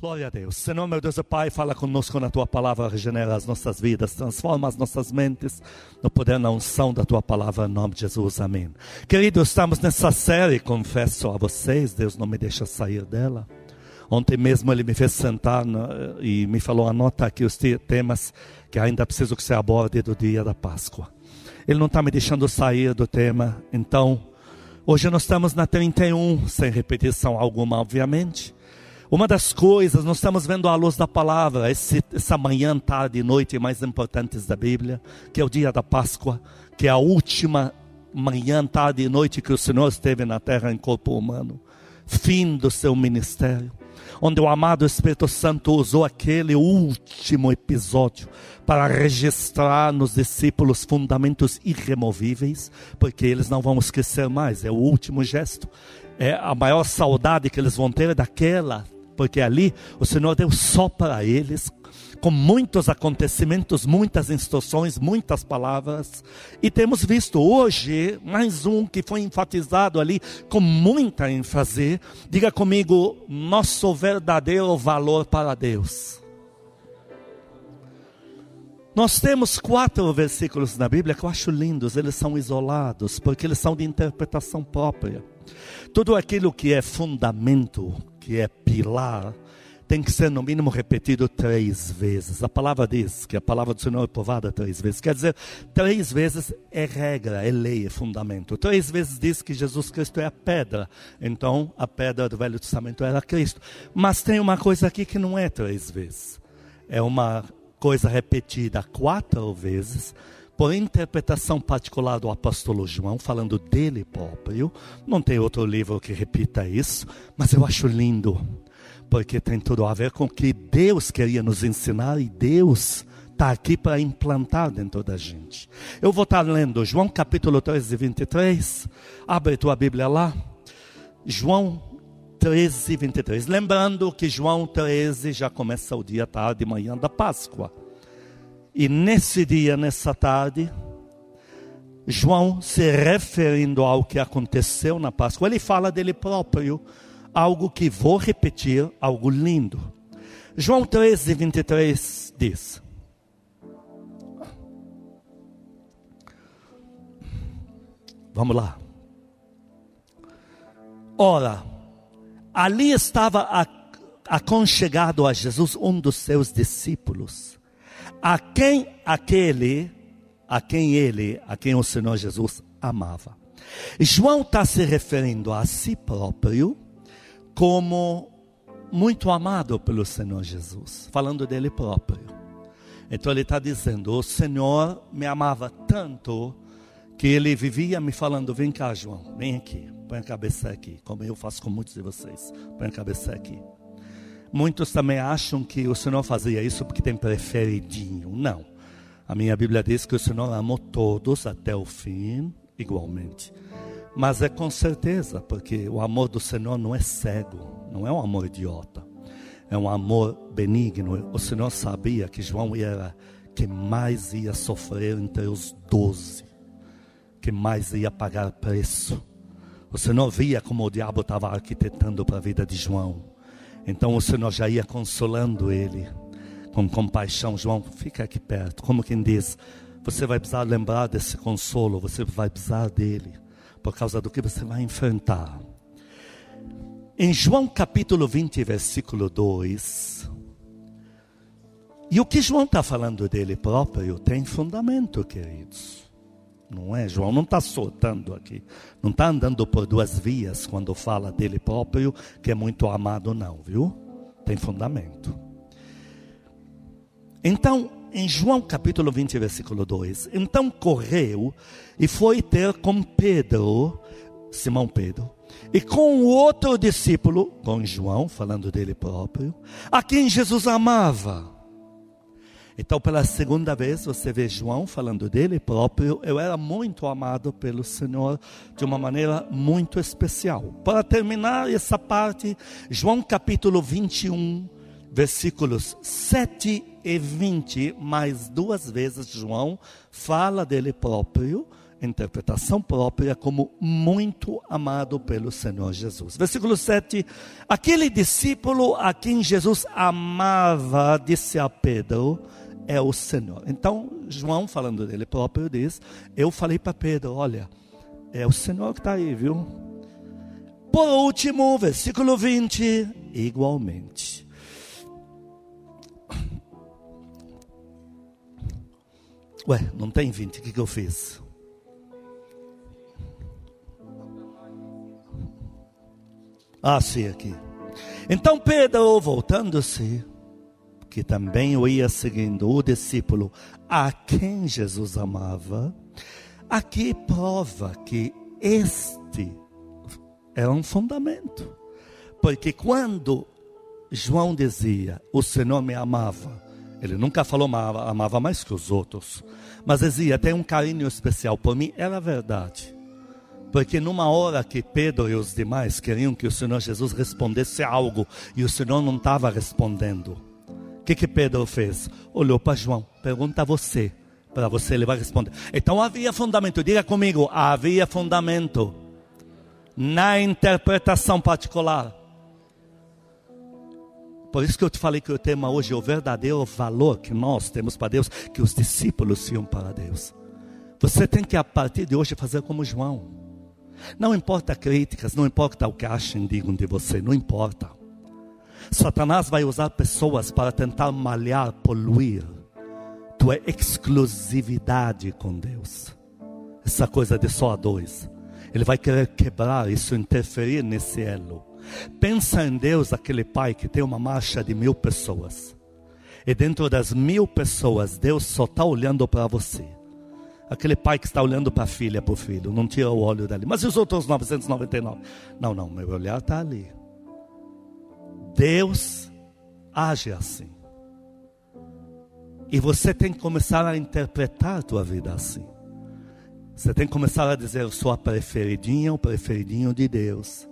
Glória a Deus. Senhor, meu Deus e Pai, fala conosco na Tua Palavra, regenera as nossas vidas, transforma as nossas mentes no poder na unção da Tua Palavra, em nome de Jesus, amém. Querido, estamos nessa série, confesso a vocês, Deus não me deixa sair dela. Ontem mesmo Ele me fez sentar e me falou, anota aqui os temas que ainda preciso que você aborde do dia da Páscoa. Ele não está me deixando sair do tema, então, hoje nós estamos na 31, sem repetição alguma, obviamente. Uma das coisas, nós estamos vendo à luz da palavra, essa manhã, tarde e noite mais importantes da Bíblia, que é o dia da Páscoa, que é a última manhã, tarde e noite que o Senhor esteve na terra em corpo humano, fim do seu ministério, onde o amado Espírito Santo usou aquele último episódio para registrar nos discípulos fundamentos irremovíveis, porque eles não vão esquecer mais, é o último gesto, é a maior saudade que eles vão ter daquela, porque ali o Senhor deu só para eles, com muitos acontecimentos, muitas instruções, muitas palavras, e temos visto hoje, mais um que foi enfatizado ali, com muita ênfase, diga comigo, nosso verdadeiro valor para Deus. Nós temos 4 versículos na Bíblia que eu acho lindos, eles são isolados, porque eles são de interpretação própria. Tudo aquilo que é fundamento, que é pilar, tem que ser no mínimo repetido 3 vezes. A palavra diz que a palavra do Senhor é provada 3 vezes. Quer dizer, 3 vezes é regra, é lei, é fundamento. 3 vezes diz que Jesus Cristo é a pedra. Então, a pedra do Velho Testamento era Cristo. Mas tem uma coisa aqui que não é 3 vezes. É uma coisa repetida 4 vezes, por interpretação particular do apóstolo João, falando dele próprio. Não tem outro livro que repita isso, mas eu acho lindo, porque tem tudo a ver com o que Deus queria nos ensinar, e Deus está aqui para implantar dentro da gente. Eu vou estar lendo João capítulo 13, 23, abre tua Bíblia lá, João 13, 23, lembrando que João 13 já começa o dia, tarde e manhã da Páscoa. E nesse dia, nessa tarde, João se referindo ao que aconteceu na Páscoa, ele fala dele próprio, algo que vou repetir, algo lindo. João 13, 23 diz: vamos lá. Ora, ali estava aconchegado a Jesus um dos seus discípulos, a quem o Senhor Jesus amava. João está se referindo a si próprio como muito amado pelo Senhor Jesus, falando dele próprio. Então ele está dizendo, o Senhor me amava tanto, que ele vivia me falando, vem cá João, vem aqui, põe a cabeça aqui, como eu faço com muitos de vocês, põe a cabeça aqui. Muitos também acham que o Senhor fazia isso porque tem preferidinho. Não. A minha Bíblia diz que o Senhor amou todos até o fim, igualmente. Mas é com certeza, porque o amor do Senhor não é cego, não é um amor idiota. É um amor benigno. O Senhor sabia que João era que mais ia sofrer entre os 12, que mais ia pagar preço. O Senhor via como o diabo estava arquitetando para a vida de João. Então o Senhor já ia consolando ele, com compaixão, João, fica aqui perto, como quem diz, você vai precisar lembrar desse consolo, você vai precisar dele, por causa do que você vai enfrentar. Em João capítulo 20, versículo 2, e o que João está falando dele próprio tem fundamento, queridos. Não é? João não está soltando aqui, não está andando por duas vias quando fala dele próprio, que é muito amado não, viu? Tem fundamento. Então, em João capítulo 20, versículo 2, então correu e foi ter com Pedro, Simão Pedro, e com o outro discípulo, com João, falando dele próprio, a quem Jesus amava. Então pela segunda vez você vê João falando dele próprio, eu era muito amado pelo Senhor de uma maneira muito especial. Para terminar essa parte, João capítulo 21, versículos 7 e 20, mais 2 vezes João fala dele próprio interpretação própria, como muito amado pelo Senhor Jesus. Versículo 7. Aquele discípulo a quem Jesus amava, disse a Pedro, é o Senhor. Então, João, falando dele próprio, diz, eu falei para Pedro, olha, é o Senhor que está aí, viu? Por último, versículo 20, igualmente. Ué, não tem 20, o que eu fiz? Ah, sim, aqui. Então Pedro, voltando-se, que também o ia seguindo, o discípulo a quem Jesus amava, aqui prova que este é um fundamento. Porque quando João dizia, o Senhor me amava, ele nunca falou amava mais que os outros, mas dizia, tem um carinho especial por mim, era verdade. Porque numa hora que Pedro e os demais queriam que o Senhor Jesus respondesse algo, e o Senhor não estava respondendo, o que Pedro fez? Olhou para João, pergunta a você, para você ele vai responder. Então havia fundamento, diga comigo, havia fundamento na interpretação particular. Por isso que eu te falei que o tema hoje é o verdadeiro valor que nós temos para Deus, que os discípulos tinham para Deus. Você tem que a partir de hoje fazer como João. Não importa críticas, não importa o que achem, digam de você, não importa. Satanás vai usar pessoas para tentar malhar, poluir tua exclusividade com Deus. Essa coisa de só a dois. Ele vai querer quebrar isso, interferir nesse elo. Pensa em Deus, aquele pai que tem uma marcha de 1000 pessoas. E dentro das 1000 pessoas, Deus só está olhando para você. Aquele pai que está olhando para a filha, para o filho, não tira o olho dali. Mas e os outros 999? Não, meu olhar está ali. Deus age assim. E você tem que começar a interpretar a tua vida assim. Você tem que começar a dizer, eu sou a preferidinha, o preferidinho de Deus.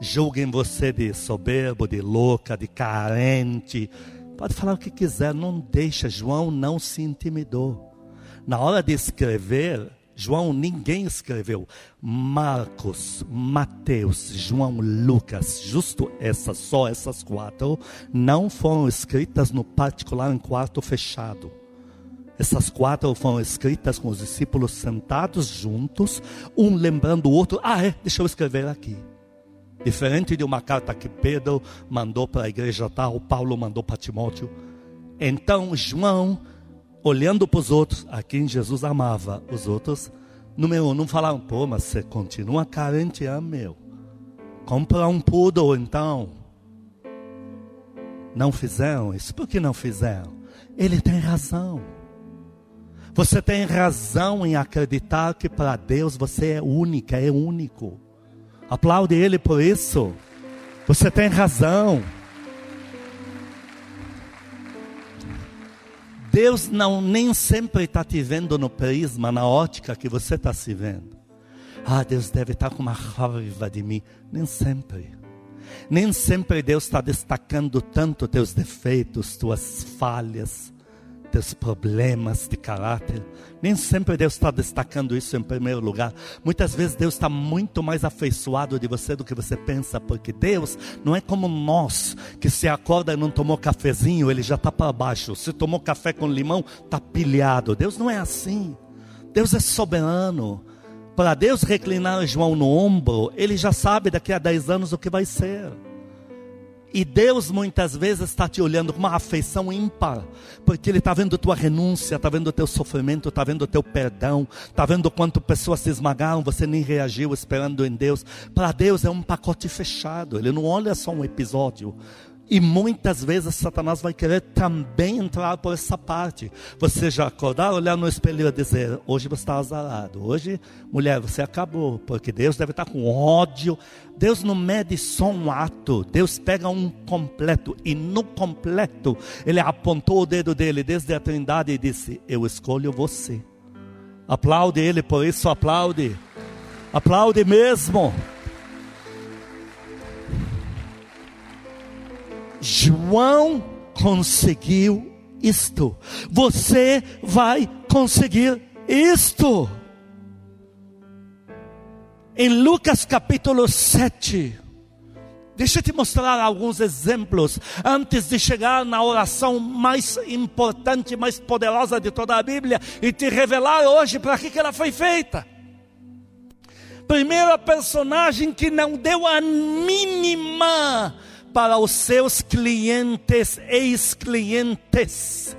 Julguem você de soberbo, de louca, de carente. Pode falar o que quiser, não deixa. João não se intimidou. Na hora de escrever, João, ninguém escreveu. Marcos, Mateus, João, Lucas, justo essas, só essas 4, não foram escritas no particular em quarto fechado. Essas 4 foram escritas com os discípulos sentados juntos, um lembrando o outro. Deixa eu escrever aqui. Diferente de uma carta que Pedro mandou para a igreja tal, Paulo mandou para Timóteo. Então João, olhando para os outros, a quem Jesus amava, os outros, número 1, não falaram, pô, mas você continua carente, meu. Compra um poodle, então. Não fizeram isso. Por que não fizeram? Ele tem razão. Você tem razão em acreditar que para Deus você é única, é único. Aplaude ele por isso. Você tem razão. Deus nem sempre está te vendo no prisma, na ótica que você está se vendo. Deus deve estar com uma raiva de mim. Nem sempre. Nem sempre Deus está destacando tanto teus defeitos, tuas falhas, teus problemas de caráter. Nem sempre Deus está destacando isso em primeiro lugar. Muitas vezes Deus está muito mais afeiçoado de você do que você pensa, porque Deus não é como nós, que se acorda e não tomou cafezinho, ele já está para baixo. Se tomou café com limão, está pilhado. Deus não é assim. Deus é soberano. Para Deus reclinar João no ombro, ele já sabe daqui a 10 anos o que vai ser. E Deus muitas vezes está te olhando com uma afeição ímpar, porque Ele está vendo tua renúncia, está vendo teu sofrimento, está vendo teu perdão, está vendo quanto pessoas se esmagaram, você nem reagiu esperando em Deus. Para Deus é um pacote fechado, Ele não olha só um episódio. E muitas vezes Satanás vai querer também entrar por essa parte. Você já acordar, olhar no espelho e dizer, hoje você está azarado, hoje, mulher, você acabou, porque Deus deve estar com ódio. Deus não mede só um ato, Deus pega um completo, e no completo, Ele apontou o dedo dele desde a Trindade e disse, eu escolho você. Aplaude Ele, por isso aplaude, aplaude mesmo. João conseguiu isto. Você vai conseguir isto. Em Lucas capítulo 7, deixa eu te mostrar alguns exemplos, antes de chegar na oração mais importante, mais poderosa de toda a Bíblia, e te revelar hoje para que ela foi feita. Primeiro, a personagem que não deu a mínima para os seus clientes, ex-clientes,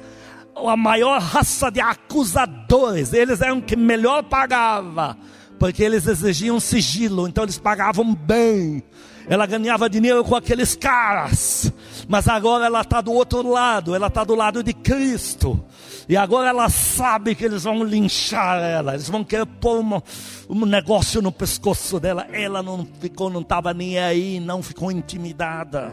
a maior raça de acusadores. Eles eram que melhor pagava, porque eles exigiam sigilo, então eles pagavam bem. Ela ganhava dinheiro com aqueles caras, mas agora ela está do outro lado, ela está do lado de Cristo, e agora ela sabe que eles vão linchar ela, eles vão querer pôr um negócio no pescoço dela. Ela não estava nem aí, não ficou intimidada.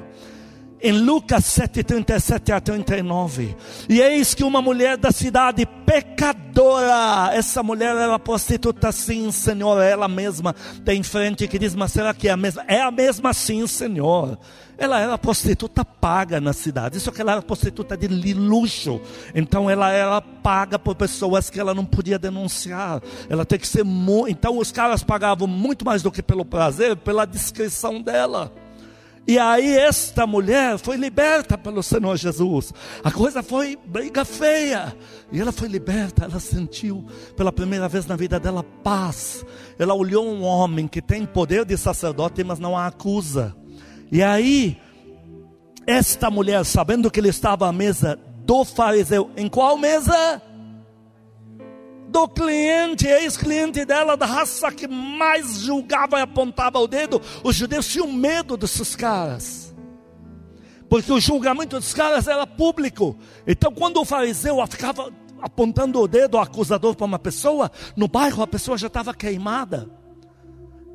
Em Lucas 7:37 a 39, e eis que uma mulher da cidade pecadora, essa mulher era prostituta, sim Senhor, ela mesma, tem frente que diz, mas será que é a mesma? É a mesma, sim Senhor. Ela era prostituta paga na cidade, só que ela era prostituta de luxo, então ela era paga por pessoas que ela não podia denunciar, ela tem que ser então os caras pagavam muito mais do que pelo prazer, pela discrição dela. E aí esta mulher foi liberta pelo Senhor Jesus. A coisa foi briga feia, e ela foi liberta. Ela sentiu pela primeira vez na vida dela paz. Ela olhou um homem que tem poder de sacerdote, mas não a acusa. E aí esta mulher, sabendo que ele estava à mesa do fariseu, em qual mesa? Do cliente, ex-cliente dela, da raça que mais julgava e apontava o dedo. Os judeus tinham medo desses caras, porque o julgamento dos caras era público. Então quando o fariseu ficava apontando o dedo, o acusador, para uma pessoa, no bairro a pessoa já estava queimada.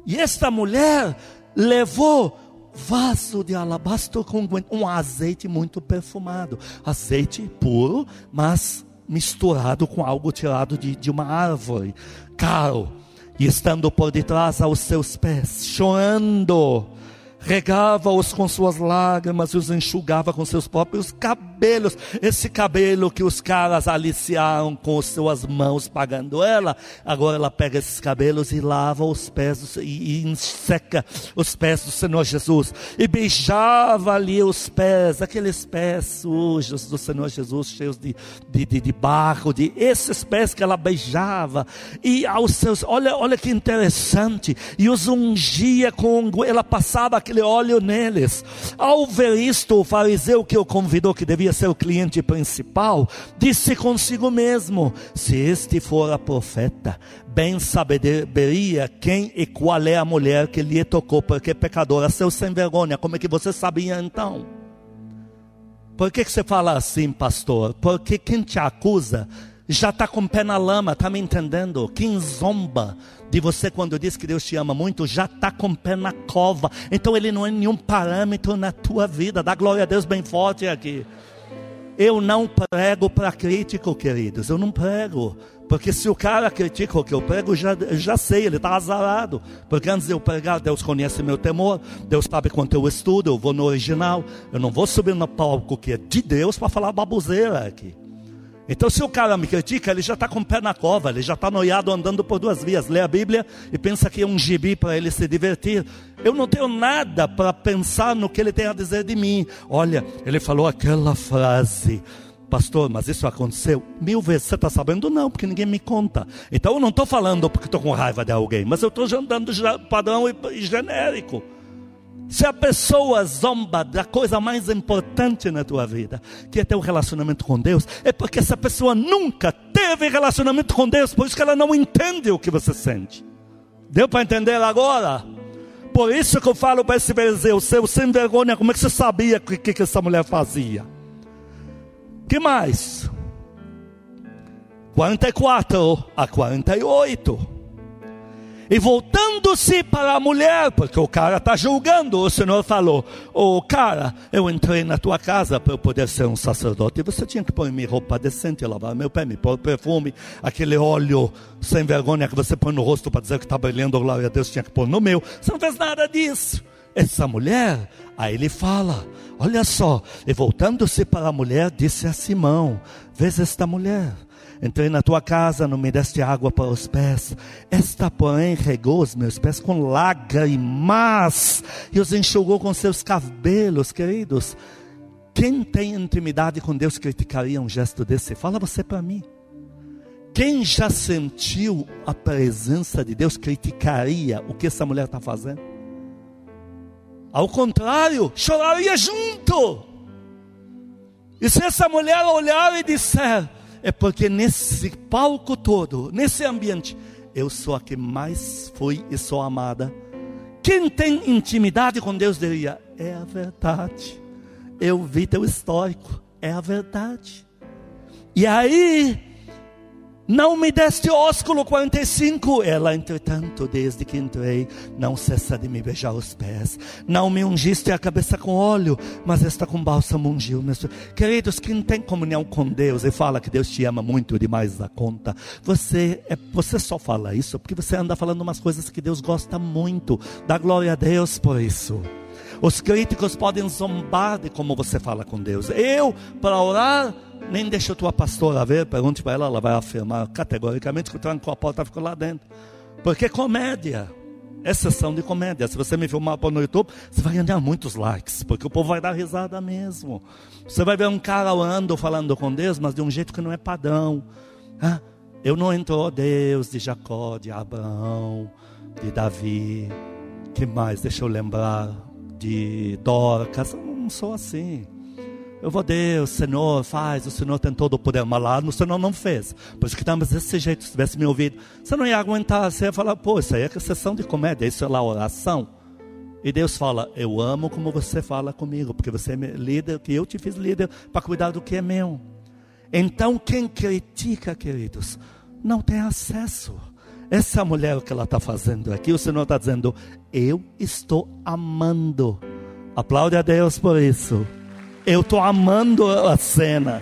E esta mulher levou vaso de alabastro com um azeite muito perfumado, azeite puro, mas misturado com algo tirado de uma árvore, caro, e estando por detrás aos seus pés, chorando, regava-os com suas lágrimas e os enxugava com seus próprios cabelos. Esse cabelo que os caras aliciaram com suas mãos pagando ela, agora ela pega esses cabelos e lava os pés e seca os pés do Senhor Jesus, e beijava-lhe os pés, aqueles pés sujos do Senhor Jesus, cheios de barro, de esses pés que ela beijava, e aos seus, olha que interessante, e os ungia com, ela passava aquele óleo neles. Ao ver isto, o fariseu que o convidou, que devia ser o cliente principal, disse consigo mesmo: se este fora profeta, bem saberia quem e qual é a mulher que lhe tocou, porque pecadora. Seu sem vergonha, como é que você sabia então? Por que você fala assim, pastor? Porque quem te acusa já está com o pé na lama, está me entendendo? Quem zomba de você quando diz que Deus te ama muito, já está com o pé na cova. Então ele não é nenhum parâmetro na tua vida. Dá glória a Deus bem forte aqui. Eu não prego para crítico, queridos. Eu não prego. Porque se o cara critica o que eu prego, já sei, ele está azarado. Porque antes de eu pregar, Deus conhece meu temor. Deus sabe quanto eu estudo, eu vou no original. Eu não vou subir no palco que é de Deus para falar baboseira aqui. Então se o cara me critica, ele já está com o pé na cova, ele já está noiado andando por duas vias. Lê a Bíblia e pensa que é um gibi para ele se divertir. Eu não tenho nada para pensar no que ele tem a dizer de mim. Olha, ele falou aquela frase, pastor, mas isso aconteceu 1000 vezes, você está sabendo? Não, porque ninguém me conta. Então eu não estou falando porque estou com raiva de alguém, mas eu estou andando padrão e genérico. Se a pessoa zomba da coisa mais importante na tua vida, que é ter um relacionamento com Deus, é porque essa pessoa nunca teve relacionamento com Deus, por isso que ela não entende o que você sente. Deu para entender agora? Por isso que eu falo para esse versículo, seu sem vergonha, como é que você sabia o que essa mulher fazia? Que mais? 44 a 48. E voltando-se para a mulher, porque o cara está julgando, o Senhor falou: ô cara, eu entrei na tua casa para eu poder ser um sacerdote, e você tinha que pôr em mim roupa decente, lavar meu pé, me pôr perfume, aquele óleo sem vergonha que você põe no rosto para dizer que está brilhando, glória a Deus, tinha que pôr no meu. Você não fez nada disso. Essa mulher, aí ele fala, olha só, e voltando-se para a mulher, disse a Simão: vês esta mulher? Entrei na tua casa, não me deste água para os pés. Esta, porém, regou os meus pés com lágrimas e os enxugou com seus cabelos. Queridos, quem tem intimidade com Deus criticaria um gesto desse? Fala você para mim. Quem já sentiu a presença de Deus criticaria o que essa mulher está fazendo? Ao contrário, choraria junto. E se essa mulher olhar e disser: é porque nesse palco todo, nesse ambiente, eu sou a que mais fui e sou amada. Quem tem intimidade com Deus diria: é a verdade, eu vi teu histórico, é a verdade. E aí, não me deste ósculo 45, ela entretanto, desde que entrei, não cessa de me beijar os pés, não me ungiste a cabeça com óleo, mas esta com bálsamo ungiu meus pés. Queridos, quem tem comunhão com Deus e fala que Deus te ama muito demais da conta, você só fala isso porque você anda falando umas coisas que Deus gosta muito. Dá glória a Deus por isso. Os críticos podem zombar de como você fala com Deus. Eu, para orar, nem deixo tua pastora ver. Pergunte para ela, ela vai afirmar categoricamente que trancou a porta e ficou lá dentro. Porque comédia é sessão de comédia. Se você me filmar no YouTube, você vai ganhar muitos likes, porque o povo vai dar risada mesmo. Você vai ver um cara orando, falando com Deus, mas de um jeito que não é padrão. Eu não entro, Deus de Jacó, de Abraão, de Davi, que mais? Deixa eu lembrar, de Dorcas. Eu não sou assim. Eu vou, Deus, Senhor, faz, o Senhor tem todo o poder, mas lá o Senhor não fez, por isso que estamos desse jeito. Se tivesse me ouvido, você não ia aguentar, você ia falar: pô, isso aí é sessão de comédia, isso é lá oração. E Deus fala: eu amo como você fala comigo, porque você é líder, que eu te fiz líder para cuidar do que é meu. Então quem critica, queridos, não tem acesso. Essa mulher, o que ela está fazendo aqui, o Senhor está dizendo: eu estou amando. Aplaude a Deus por isso. Eu estou amando a cena.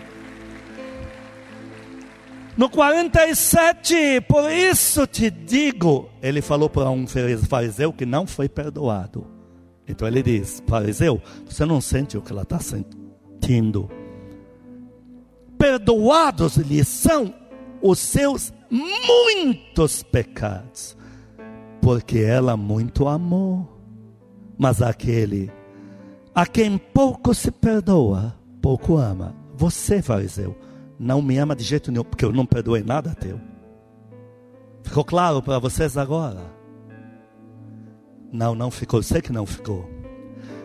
No 47, por isso te digo, ele falou para um fariseu que não foi perdoado. Então ele diz: fariseu, você não sente o que ela está sentindo? Perdoados lhe são os seus muitos pecados, porque ela muito amou. Mas aquele a quem pouco se perdoa, pouco ama. Você, fariseu, não me ama de jeito nenhum, porque eu não perdoei nada teu. Ficou claro para vocês agora? Não ficou, eu sei que não ficou.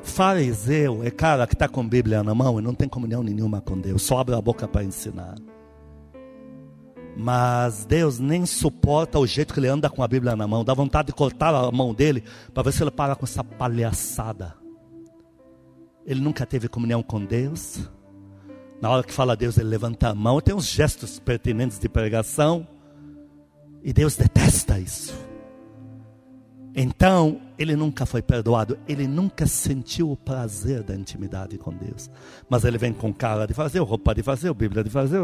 Fariseu é cara que está com a Bíblia na mão e não tem comunhão nenhuma com Deus, só abre a boca para ensinar. Mas Deus nem suporta o jeito que ele anda com a Bíblia na mão. Dá vontade de cortar a mão dele, para ver se ele para com essa palhaçada. Ele nunca teve comunhão com Deus. Na hora que fala a Deus, ele levanta a mão. Tem uns gestos pertinentes de pregação. E Deus detesta isso. Então, ele nunca foi perdoado. Ele nunca sentiu o prazer da intimidade com Deus. Mas ele vem com cara de fazer, roupa de fazer, Bíblia de fazer,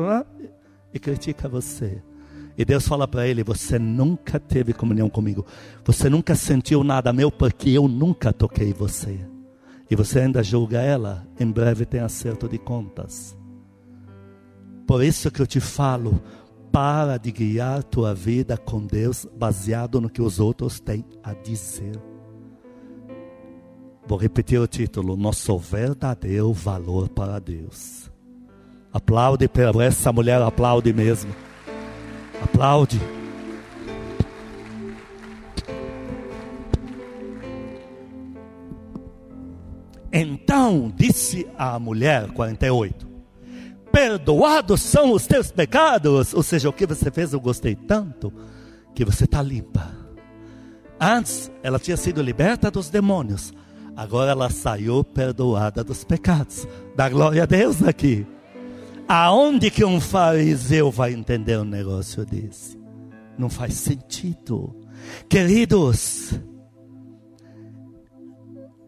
e critica você. E Deus fala para ele: você nunca teve comunhão comigo, você nunca sentiu nada meu, porque eu nunca toquei você. E você ainda julga ela? Em breve tem acerto de contas. Por isso que eu te falo: para de guiar tua vida com Deus baseado no que os outros têm a dizer. Vou repetir o título: nosso verdadeiro valor para Deus. Aplaude para essa mulher, aplaude mesmo. Aplaude. Então disse a mulher, 48: perdoados são os teus pecados, ou seja, o que você fez eu gostei tanto, que você está limpa. Antes ela tinha sido liberta dos demônios, agora ela saiu perdoada dos pecados. Dá glória a Deus aqui. Aonde que um fariseu vai entender um negócio desse? Não faz sentido. Queridos,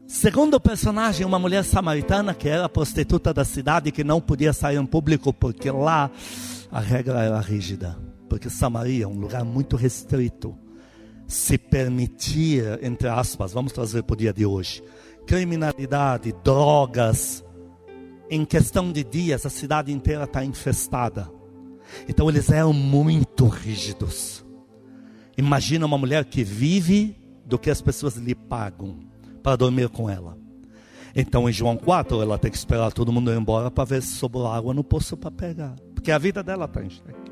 segundo o personagem, uma mulher samaritana que era prostituta da cidade, que não podia sair em público, porque lá a regra era rígida, porque Samaria é um lugar muito restrito. Se permitia, entre aspas, vamos trazer para o dia de hoje, criminalidade, drogas. Em questão de dias, a cidade inteira está infestada. Então eles eram muito rígidos. Imagina uma mulher que vive do que as pessoas lhe pagam para dormir com ela. Então em João 4 ela tem que esperar todo mundo ir embora para ver se sobrou água no poço para pegar, porque a vida dela está em xeque.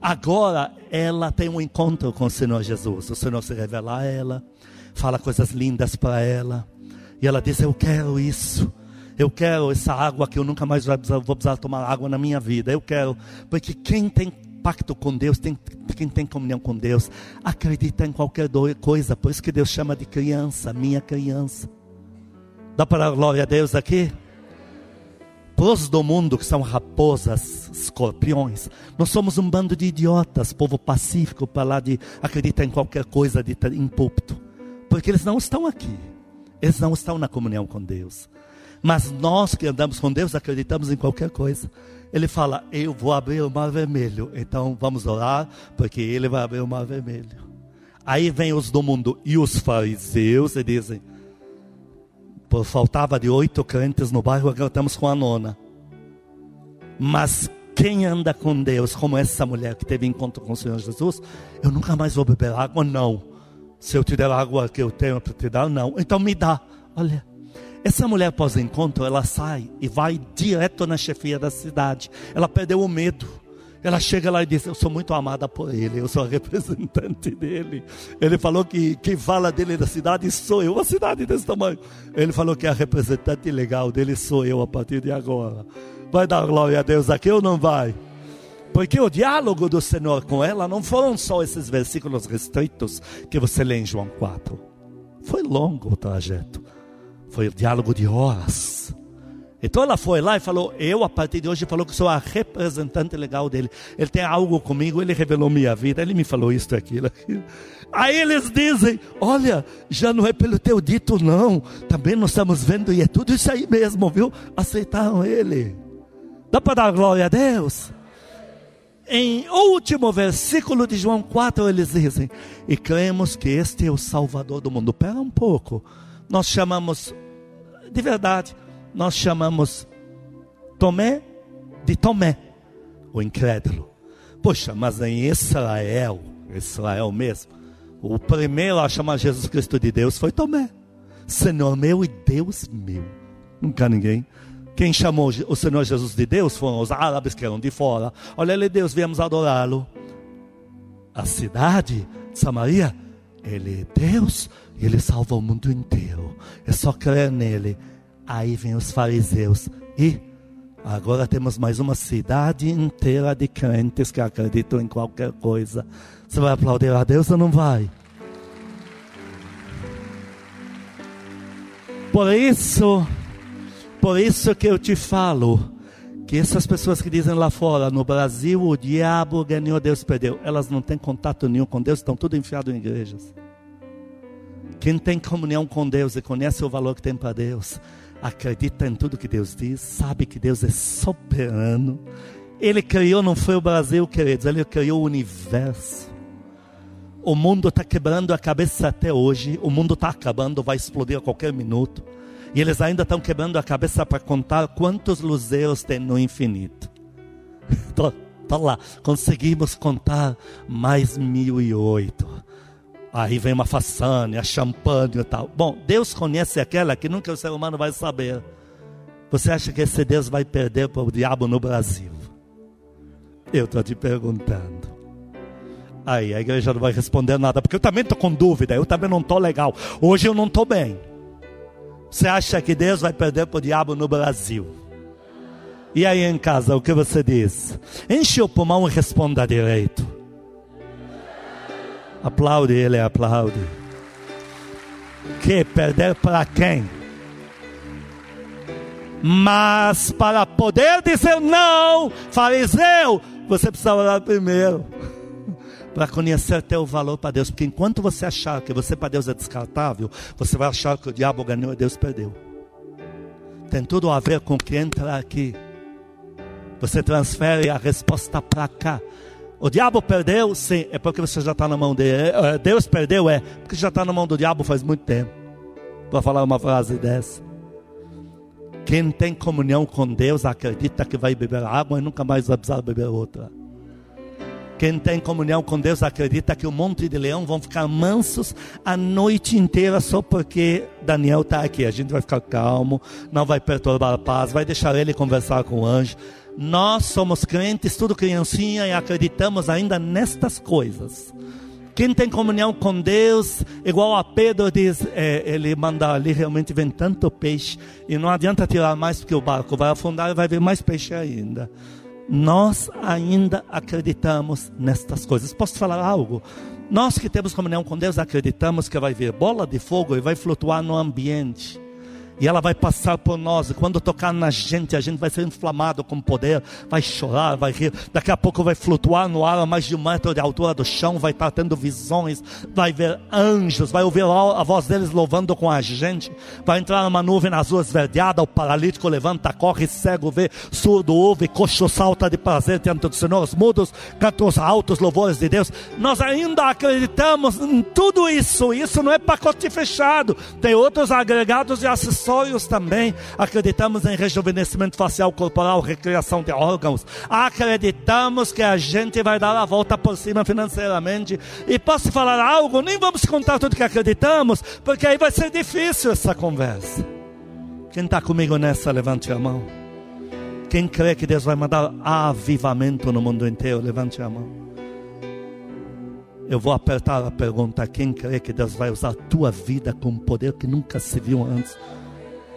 Agora ela tem um encontro com o Senhor Jesus. O Senhor se revela a ela, fala coisas lindas para ela, e ela diz: eu quero isso, eu quero essa água que eu nunca mais vou precisar tomar água na minha vida. Eu quero, porque quem tem pacto com Deus, quem tem comunhão com Deus, acredita em qualquer coisa. Por isso que Deus chama de criança, minha criança. Dá para a glória a Deus aqui? Pros do mundo, que são raposas, escorpiões, nós somos um bando de idiotas, povo pacífico, para lá de acreditar em qualquer coisa dita em púlpito, porque eles não estão aqui, eles não estão na comunhão com Deus. Mas nós que andamos com Deus, acreditamos em qualquer coisa. Ele fala: eu vou abrir o mar vermelho, então vamos orar, porque ele vai abrir o mar vermelho. Aí vem os do mundo e os fariseus e dizem: por faltava de 8 crentes no bairro, agora estamos com a 9ª. Mas quem anda com Deus, como essa mulher que teve encontro com o Senhor Jesus: eu nunca mais vou beber água, não. Se eu te der água que eu tenho para te dar, não. Então me dá. Olha, essa mulher pós-encontro, ela sai e vai direto na chefia da cidade. Ela perdeu o medo. Ela chega lá e diz: eu sou muito amada por ele, eu sou a representante dele. Ele falou que quem fala dele da cidade sou eu, uma cidade desse tamanho. Ele falou que a representante legal dele sou eu a partir de agora. Vai dar glória a Deus aqui ou não vai? Porque o diálogo do Senhor com ela não foram só esses versículos restritos que você lê em João 4. Foi longo o trajeto. Foi o diálogo de horas. Então ela foi lá e falou: eu a partir de hoje falou que sou a representante legal dele. Ele tem algo comigo, ele revelou minha vida, ele me falou isto e aquilo. Aí eles dizem: olha, já não é pelo teu dito não, também nós estamos vendo e é tudo isso aí mesmo, viu? Aceitaram ele. Dá para dar glória a Deus? Em último versículo de João 4 eles dizem: e cremos que este é o Salvador do mundo. Pera um pouco, nós chamamos, de verdade, nós chamamos Tomé de Tomé, o incrédulo. Poxa, mas em Israel mesmo, o primeiro a chamar Jesus Cristo de Deus foi Tomé. Senhor meu e Deus meu. Nunca ninguém. Quem chamou o Senhor Jesus de Deus foram os árabes que eram de fora. Olha, ele é Deus, viemos adorá-lo. A cidade de Samaria, ele é Deus, ele salva o mundo inteiro. É só crer nele. Aí vem os fariseus e agora temos mais uma cidade inteira de crentes que acreditam em qualquer coisa. Você vai aplaudir a Deus ou não vai? Por isso que eu te falo que essas pessoas que dizem lá fora: no Brasil o diabo ganhou, Deus perdeu. Elas não têm contato nenhum com Deus, estão tudo enfiado em igrejas. Quem tem comunhão com Deus e conhece o valor que tem para Deus, acredita em tudo que Deus diz, sabe que Deus é soberano. Ele criou, não foi o Brasil, queridos, ele criou o universo. O mundo está quebrando a cabeça até hoje, o mundo está acabando, vai explodir a qualquer minuto, e eles ainda estão quebrando a cabeça para contar quantos luzeiros tem no infinito. Está lá, conseguimos contar mais 1008. Aí vem uma façanha, champanhe e tal. Bom, Deus conhece aquela que nunca o ser humano vai saber. Você acha que esse Deus vai perder para o diabo no Brasil? Eu estou te perguntando. Aí a igreja não vai responder nada, porque eu também estou com dúvida, eu também não estou legal. Hoje eu não estou bem. Você acha que Deus vai perder para o diabo no Brasil? E aí em casa, o que você diz? Enche o pulmão e responda direito. Aplaude ele, aplaude. Que perder para quem? Mas para poder dizer não, fariseu, você precisa orar primeiro. Para conhecer teu valor para Deus. Porque enquanto você achar que você para Deus é descartável, você vai achar que o diabo ganhou e Deus perdeu. Tem tudo a ver com quem entra aqui. Você transfere a resposta para cá. O diabo perdeu, sim, é porque você já está na mão dele. Deus perdeu, é porque já está na mão do diabo faz muito tempo. Para falar uma frase dessa. Quem tem comunhão com Deus acredita que vai beber água e nunca mais vai precisar beber outra. Quem tem comunhão com Deus acredita que um monte de leão vão ficar mansos a noite inteira só porque Daniel está aqui. A gente vai ficar calmo, não vai perturbar a paz, vai deixar ele conversar com o anjo. Nós somos crentes, tudo criancinha, e acreditamos ainda nestas coisas. Quem tem comunhão com Deus, igual a Pedro diz, ele manda ali, realmente vem tanto peixe, e não adianta tirar mais porque o barco vai afundar e vai vir mais peixe ainda. Nós ainda acreditamos nestas coisas. Posso falar algo? Nós que temos comunhão com Deus, acreditamos que vai vir bola de fogo e vai flutuar no ambiente. E ela vai passar por nós, e quando tocar na gente, a gente vai ser inflamado com poder, vai chorar, vai rir, daqui a pouco vai flutuar no ar a mais de 1 metro de altura do chão, vai estar tendo visões, vai ver anjos, vai ouvir a voz deles louvando com a gente, vai entrar numa nuvem azul esverdeada, o paralítico levanta, corre, cego vê, surdo ouve, coxo salta de prazer diante do Senhor, os mudos cantam os altos louvores de Deus. Nós ainda acreditamos em tudo isso, isso não é pacote fechado, tem outros agregados e acessórios também. Acreditamos em rejuvenescimento facial, corporal, recriação de órgãos, acreditamos que a gente vai dar a volta por cima financeiramente. E posso falar algo? Nem vamos contar tudo que acreditamos, porque aí vai ser difícil essa conversa. Quem está comigo nessa, levante a mão. Quem crê que Deus vai mandar avivamento no mundo inteiro, levante a mão. Eu vou apertar a pergunta: quem crê que Deus vai usar a tua vida com um poder que nunca se viu antes?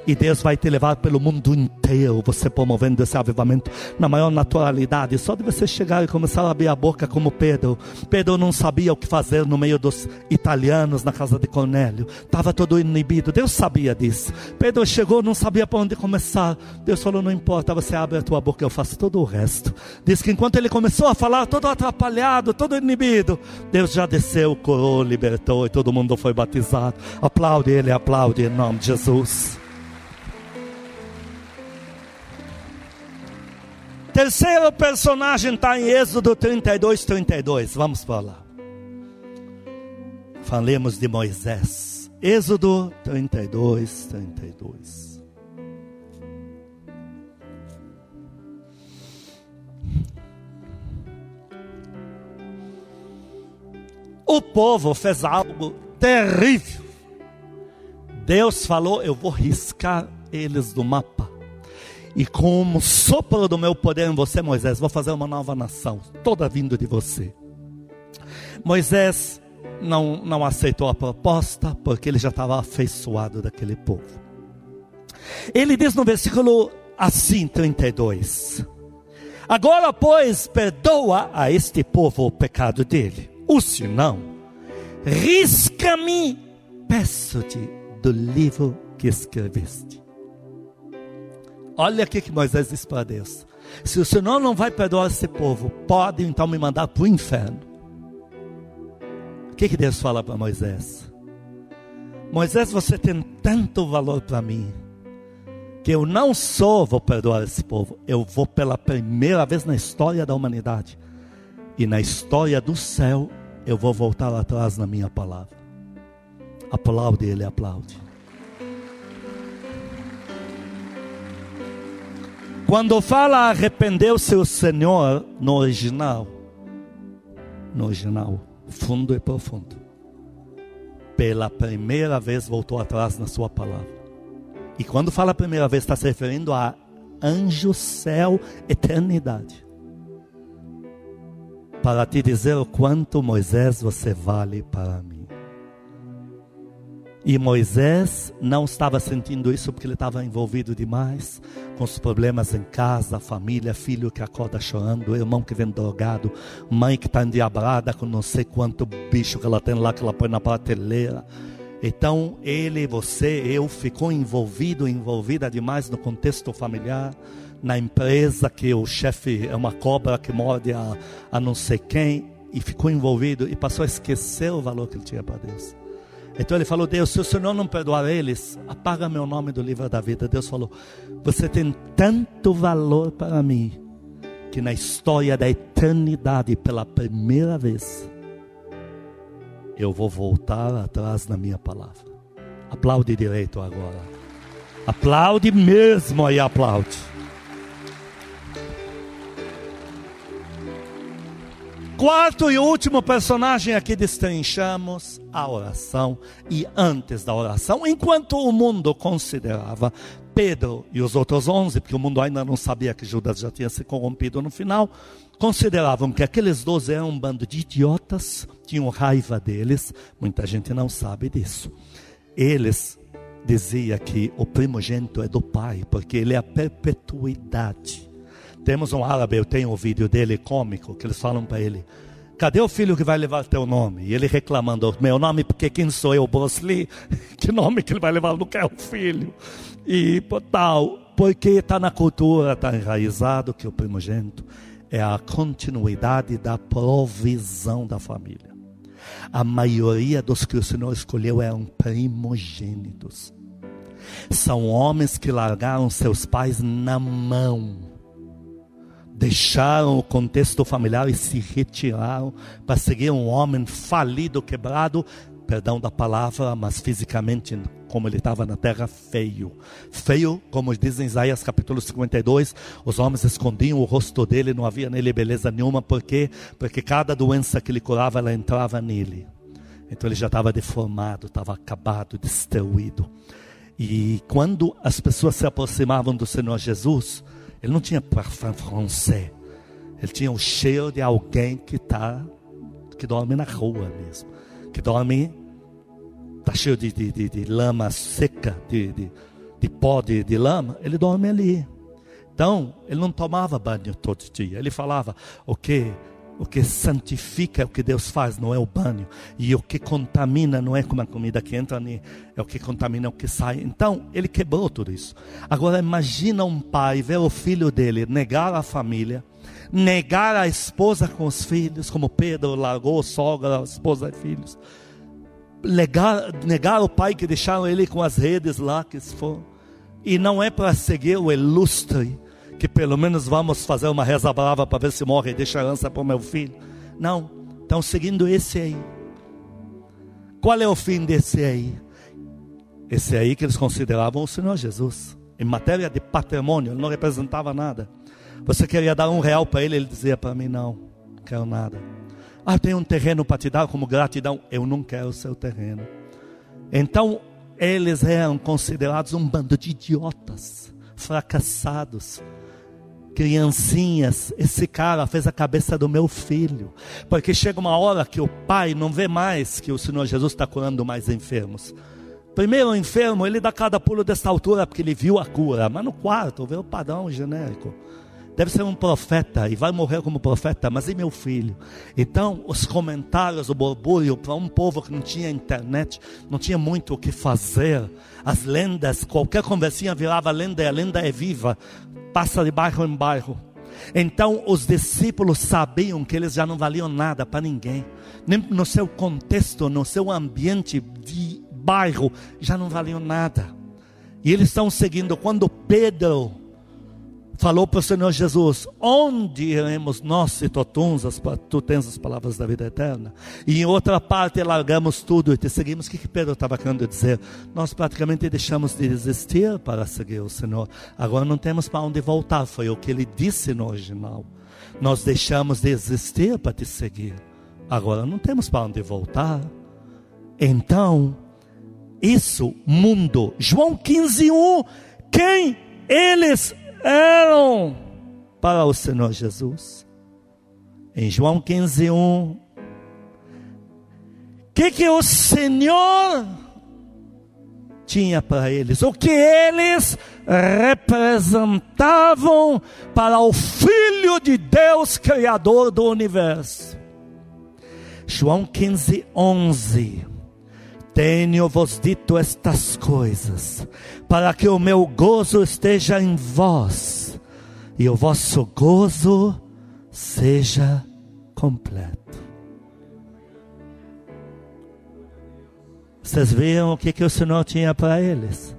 E Deus vai te levar pelo mundo inteiro, você promovendo esse avivamento na maior naturalidade. Só de você chegar e começar a abrir a boca como Pedro. Pedro não sabia o que fazer no meio dos italianos na casa de Cornélio. Estava todo inibido, Deus sabia disso. Pedro chegou, não sabia para onde começar. Deus falou, não importa, você abre a tua boca, eu faço todo o resto. Diz que enquanto ele começou a falar, todo atrapalhado, todo inibido, Deus já desceu, curou, libertou, e todo mundo foi batizado. Aplaude ele, aplaude em nome de Jesus. Terceiro personagem está em Êxodo 32:32. Vamos falar. Falemos de Moisés. Êxodo 32:32. O povo fez algo terrível. Deus falou: eu vou riscar eles do mapa. E como sopro do meu poder em você, Moisés, vou fazer uma nova nação, toda vindo de você. Moisés não aceitou a proposta, porque ele já estava afeiçoado daquele povo. Ele diz no versículo assim, 32. Agora, pois, perdoa a este povo o pecado dele, ou se não, risca-me, peço-te, do livro que escreveste. Olha o que Moisés disse para Deus: se o Senhor não vai perdoar esse povo, pode então me mandar para o inferno. O que Deus fala para Moisés? Moisés, você tem tanto valor para mim, que eu não só vou perdoar esse povo, eu vou pela primeira vez na história da humanidade, e na história do céu, eu vou voltar atrás na minha palavra. Aplaude ele, aplaude. Quando fala arrependeu-se o Senhor, no original, fundo e profundo, pela primeira vez voltou atrás na sua palavra. E quando fala a primeira vez, está se referindo a anjo, céu, eternidade, para te dizer o quanto, Moisés, você vale para mim. E Moisés não estava sentindo isso porque ele estava envolvido demais com os problemas em casa, família, filho que acorda chorando, irmão que vem drogado, mãe que está endiabrada com não sei quanto bicho que ela tem lá, que ela põe na prateleira. Então ele, você, eu, ficou envolvida demais no contexto familiar, na empresa que o chefe é uma cobra que morde a não sei quem, e ficou envolvido e passou a esquecer o valor que ele tinha para Deus. Então ele falou: Deus, se o Senhor não perdoar eles, apaga meu nome do livro da vida. Deus falou: você tem tanto valor para mim, que na história da eternidade, pela primeira vez, eu vou voltar atrás na minha palavra. Aplaude direito agora. Aplaude mesmo aí, aplaude. quarto e último personagem aqui destrinchamos a oração. E antes da oração, enquanto o mundo considerava Pedro e os outros 11, porque o mundo ainda não sabia que Judas já tinha se corrompido no final, consideravam que aqueles 12 eram um bando de idiotas, tinham raiva deles. Muita gente não sabe disso. Eles diziam que o primogênito é do pai, porque ele é a perpetuidade. Temos um árabe, eu tenho um vídeo dele cômico, que eles falam para ele: cadê o filho que vai levar teu nome? E ele reclamando: meu nome, porque quem sou eu, Bruce Lee? Que nome que ele vai levar? Não quer o filho. E tal, porque está na cultura, está enraizado que o primogênito é a continuidade da provisão da família. A maioria dos que o Senhor escolheu eram primogênitos. São homens que largaram seus pais na mão, deixaram o contexto familiar e se retiraram para seguir um homem falido, quebrado, perdão da palavra, mas fisicamente, como ele estava na terra, feio. Feio, como diz em Isaías capítulo 52, os homens escondiam o rosto dele, não havia nele beleza nenhuma. Por quê? Porque cada doença que ele curava, ela entrava nele. Então ele já estava deformado, estava acabado, destruído. E quando as pessoas se aproximavam do Senhor Jesus, ele não tinha parfum francês. Ele tinha o cheiro de alguém que dorme na rua mesmo. Que dorme, está cheio de lama seca, de pó de lama. Ele dorme ali. Então, ele não tomava banho todo dia. Ele falava: o que santifica é o que Deus faz, não é o banho. E o que contamina não é como a comida que entra, é o que contamina, é o que sai. Então, ele quebrou tudo isso. Agora, imagina um pai ver o filho dele negar a família, negar a esposa com os filhos, como Pedro largou sogra, esposa e filhos. Negar o pai, que deixaram ele com as redes lá, que se for. E não é para seguir o ilustre, que pelo menos vamos fazer uma reza brava para ver se morre e deixa a herança para o meu filho. Não, estão seguindo esse aí. Qual é o fim desse aí? Esse aí que eles consideravam o Senhor Jesus. Em matéria de patrimônio, ele não representava nada. Você queria dar R$1 para ele, ele dizia para mim: não, não quero nada. Ah, eu tenho um terreno para te dar como gratidão. Eu não quero o seu terreno. Então, eles eram considerados um bando de idiotas, fracassados, criancinhas. Esse cara fez a cabeça do meu filho, porque chega uma hora que o pai não vê mais que o Senhor Jesus está curando mais enfermos. Primeiro o enfermo, ele dá cada pulo dessa altura, porque ele viu a cura, mas no quarto vê o padrão genérico. Deve ser um profeta e vai morrer como profeta, mas e meu filho? Então os comentários, o borbulho, para um povo que não tinha internet, não tinha muito o que fazer. As lendas, qualquer conversinha virava lenda, e a lenda é viva, passa de bairro em bairro. Então os discípulos sabiam que eles já não valiam nada para ninguém, nem no seu contexto, no seu ambiente de bairro, já não valiam nada. E eles estão seguindo. Quando Pedro falou para o Senhor Jesus: onde iremos nós se tu tens as palavras da vida eterna? E em outra parte: largamos tudo e te seguimos. O que Pedro estava querendo dizer? Nós praticamente deixamos de existir para seguir o Senhor. Agora não temos para onde voltar. Foi o que ele disse no original. Nós deixamos de existir para te seguir. Agora não temos para onde voltar. Então, isso, mundo. João 15:1. Quem eles eram para o Senhor Jesus? Em João 15:1, que o Senhor tinha para eles, o que eles representavam para o Filho de Deus, Criador do Universo. João 15:11, tenho-vos dito estas coisas, para que o meu gozo esteja em vós, e o vosso gozo seja completo. Vocês viram o que o Senhor tinha para eles?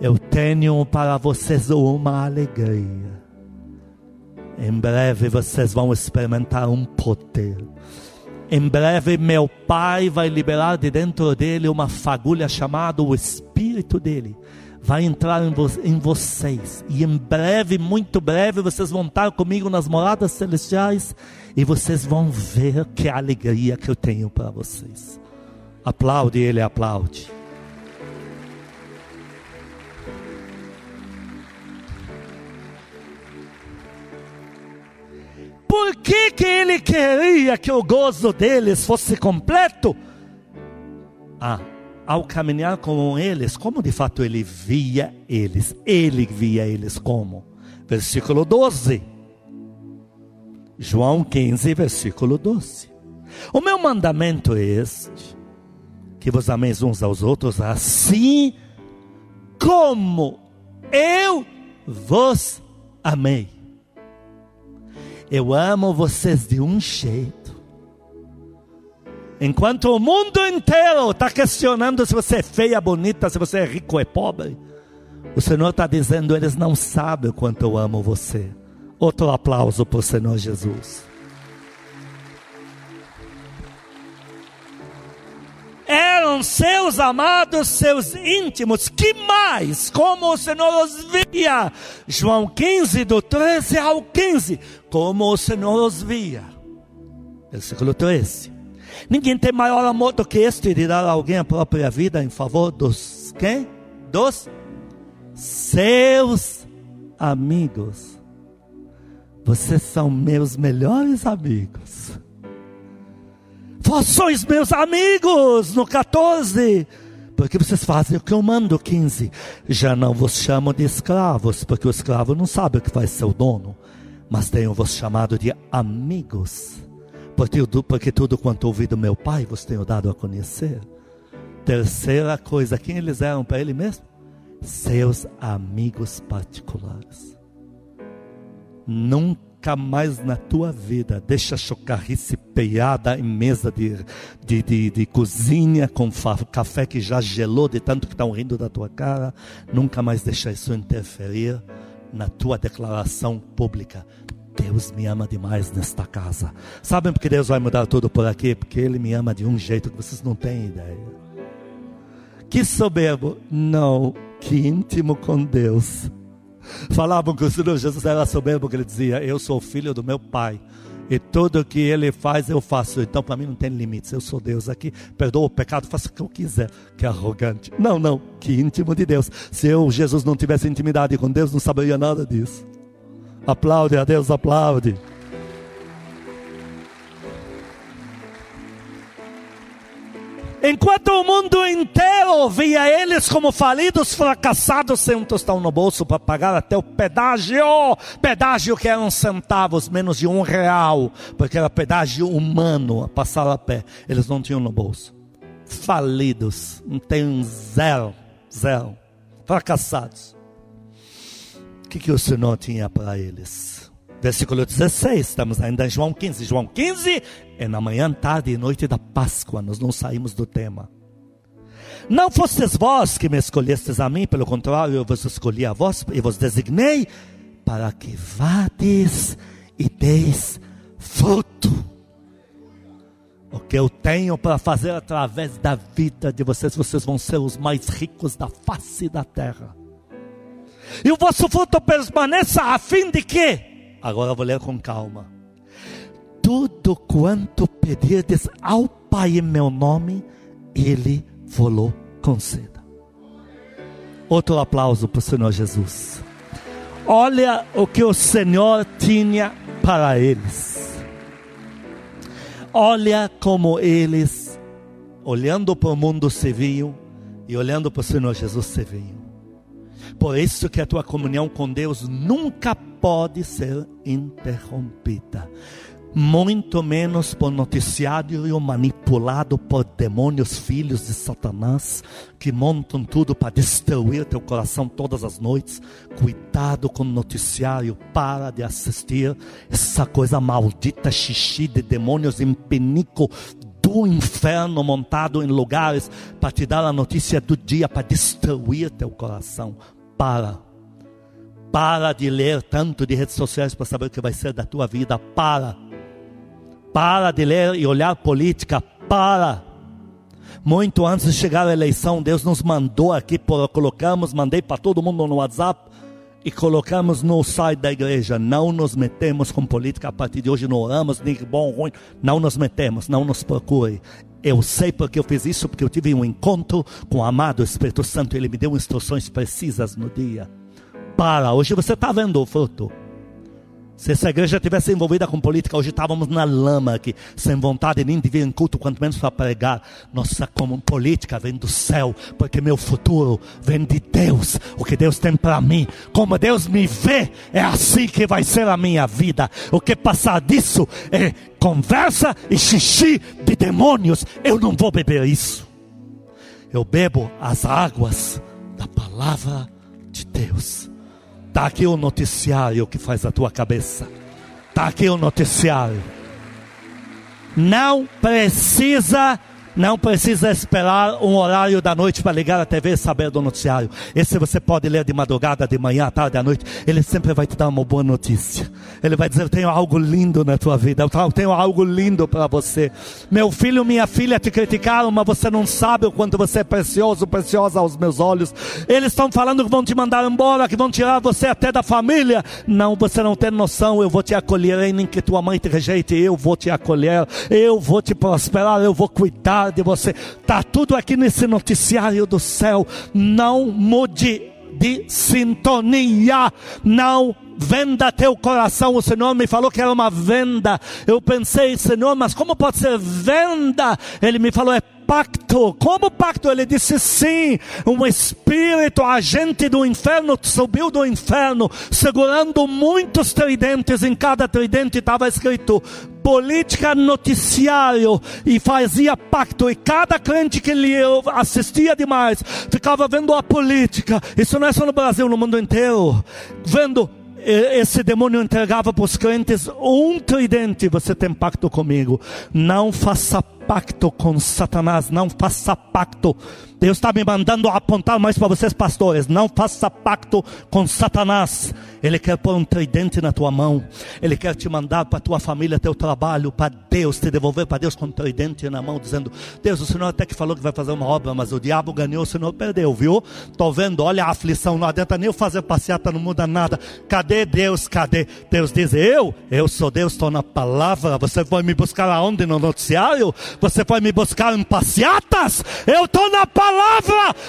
Eu tenho para vocês uma alegria. Em breve vocês vão experimentar um poder. Em breve meu Pai vai liberar de dentro dele uma fagulha chamada o Espírito dele. vai entrar em vocês, e em breve, muito breve, vocês vão estar comigo nas moradas celestiais, e vocês vão ver que alegria que eu tenho para vocês. Aplaude ele, aplaude. Por que ele queria que o gozo deles fosse completo? Ao caminhar com eles, como de fato ele via eles? Ele via eles como? Versículo 12. João 15, versículo 12. O meu mandamento é este, que vos ameis uns aos outros, assim como eu vos amei. Eu amo vocês de um jeito. Enquanto o mundo inteiro está questionando se você é feia, bonita, se você é rico, é pobre, o Senhor está dizendo, eles não sabem o quanto eu amo você. Outro aplauso para o Senhor Jesus. Eram seus amados, seus íntimos, que mais? Como o Senhor os via? João 15, do 13 ao 15, como o Senhor os via. Versículo 13. Ninguém tem maior amor do que este, de dar a alguém a própria vida em favor dos quem? Dos seus amigos. Vocês são meus melhores amigos. Vós sois meus amigos, no 14. Porque vocês fazem o que eu mando, 15. Já não vos chamo de escravos, porque o escravo não sabe o que faz seu dono. Mas tenho-vos chamado de amigos. Porque tudo quanto ouvi do meu Pai vos tenho dado a conhecer. Terceira coisa, quem eles eram para ele mesmo? Seus amigos particulares. Nunca mais na tua vida deixa chocarrice, piada em mesa de cozinha com café que já gelou de tanto que estão rindo da tua cara. Nunca mais deixa isso interferir na tua declaração pública. Deus me ama demais nesta casa. Sabem porque Deus vai mudar tudo por aqui? Porque Ele me ama de um jeito que vocês não têm ideia. Que soberbo? Não. Que íntimo com Deus. Falavam que o Senhor Jesus era soberbo, que Ele dizia, eu sou filho do meu Pai, e tudo que Ele faz, eu faço. Então para mim não tem limites. Eu sou Deus aqui, perdoa o pecado, faço o que eu quiser. Que arrogante. Não. Que íntimo de Deus. Se Jesus não tivesse intimidade com Deus, não saberia nada disso. Aplaude a Deus, aplaude. Enquanto o mundo inteiro via eles como falidos, fracassados, sem um tostão no bolso para pagar até o pedágio que eram centavos, menos de R$1, porque era pedágio humano, passar a pé, eles não tinham no bolso. Falidos, não tem zero, fracassados. O que o Senhor tinha para eles? Versículo 16, estamos ainda em João 15. João 15 é na manhã, tarde e noite da Páscoa, nós não saímos do tema. Não fostes vós que me escolhestes a mim, pelo contrário, eu vos escolhi a vós e vos designei para que vades e deis fruto. O que eu tenho para fazer através da vida de vocês, vocês vão ser os mais ricos da face da terra. E o vosso fruto permaneça a fim de que? Agora eu vou ler com calma. Tudo quanto pedirdes ao Pai em meu nome, Ele vos conceda. Outro aplauso para o Senhor Jesus. Olha o que o Senhor tinha para eles. Olha como eles, olhando para o mundo, se viam, e olhando para o Senhor Jesus, se viam. Por isso que a tua comunhão com Deus nunca pode ser interrompida. Muito menos por noticiário manipulado por demônios, filhos de Satanás, que montam tudo para destruir teu coração todas as noites. Cuidado com o noticiário, para de assistir essa coisa maldita, xixi de demônios em penico do inferno montado em lugares para te dar a notícia do dia, para destruir teu coração. Para de ler tanto de redes sociais para saber o que vai ser da tua vida. Para de ler e olhar política. muito antes de chegar a eleição, Deus nos mandou aqui, colocamos, mandei para todo mundo no WhatsApp, e colocamos no site da igreja, não nos metemos com política, a partir de hoje não oramos, nem bom, ruim, não nos metemos, não nos procure. Eu sei porque eu fiz isso, porque eu tive um encontro com o amado Espírito Santo, ele me deu instruções precisas no dia. Para, hoje você está vendo o fruto. Se essa igreja estivesse envolvida com política, hoje estávamos na lama aqui, sem vontade nem de vir em culto, quanto menos para pregar. Nossa, como política vem do céu, porque meu futuro vem de Deus, o que Deus tem para mim, como Deus me vê, é assim que vai ser a minha vida. O que passar disso é conversa e xixi de demônios, eu não vou beber isso. Eu bebo as águas da palavra de Deus. Está aqui o noticiário que faz a tua cabeça. Está aqui o noticiário. Não precisa esperar um horário da noite para ligar a TV e saber do noticiário. Esse você pode ler de madrugada, de manhã, à tarde, à noite. Ele sempre vai te dar uma boa notícia. Ele vai dizer, eu tenho algo lindo na tua vida. Eu tenho algo lindo para você. Meu filho, minha filha te criticaram, mas você não sabe o quanto você é precioso, preciosa aos meus olhos. Eles estão falando que vão te mandar embora, que vão tirar você até da família. Não, você não tem noção. Eu vou te acolher, nem que tua mãe te rejeite. Eu vou te acolher, eu vou te prosperar, eu vou cuidar de você. Está tudo aqui nesse noticiário do céu. Não mude de sintonia, não venda teu coração. O Senhor me falou que era uma venda. Eu pensei, Senhor, mas como pode ser venda? Ele me falou, é pacto. Como pacto? Ele disse sim, um espírito agente do inferno subiu do inferno, segurando muitos tridentes. Em cada tridente estava escrito política, noticiário, e fazia pacto. E cada crente que lhe assistia demais ficava vendo a política. Isso não é só no Brasil, no mundo inteiro. Vendo, esse demônio entregava para os crentes um tridente. Você tem pacto comigo? Não faça pacto com Satanás, não faça pacto. Deus está me mandando apontar mais para vocês, pastores. Não faça pacto com Satanás. Ele quer pôr um tridente na tua mão. Ele quer te mandar para a tua família, teu trabalho, para Deus, te devolver para Deus com um tridente na mão, dizendo, Deus, o Senhor até que falou que vai fazer uma obra, mas o diabo ganhou, o Senhor perdeu, viu? Estou vendo, olha a aflição, não adianta nem eu fazer passeata, não muda nada. Cadê Deus? Cadê? Deus diz, eu sou Deus, estou na palavra. Você vai me buscar aonde? No noticiário? Você vai me buscar em passeatas? Eu estou na palavra,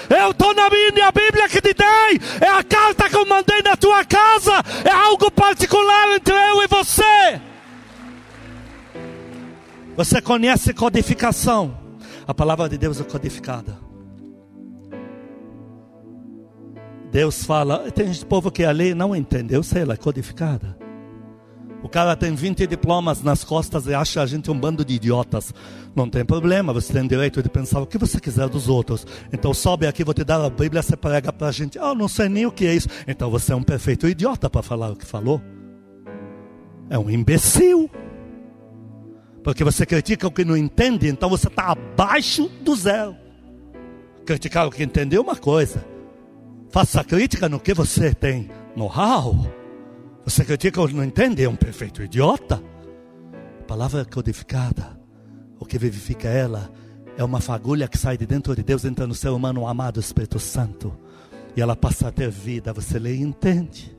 eu estou na minha Bíblia que te dei, é a carta que eu mandei na tua casa, é algo particular entre eu e você. Você conhece codificação? A palavra de Deus é codificada. Deus fala, tem gente, povo que ali não entende, eu sei, ela é codificada. O cara tem 20 diplomas nas costas e acha a gente um bando de idiotas. Não tem problema, você tem direito de pensar o que você quiser dos outros. Então sobe aqui, vou te dar a Bíblia, você prega para a gente. Ah, não sei nem o que é isso. Então você é um perfeito idiota para falar o que falou. É um imbecil. Porque você critica o que não entende, então você está abaixo do zero. Criticar o que entendeu é uma coisa. Faça crítica no que você tem know-how. Você critica ou não entende, é um perfeito idiota. A palavra codificada, o que vivifica ela, é uma fagulha que sai de dentro de Deus, entra no ser humano, o amado Espírito Santo. E ela passa a ter vida, você lê e entende.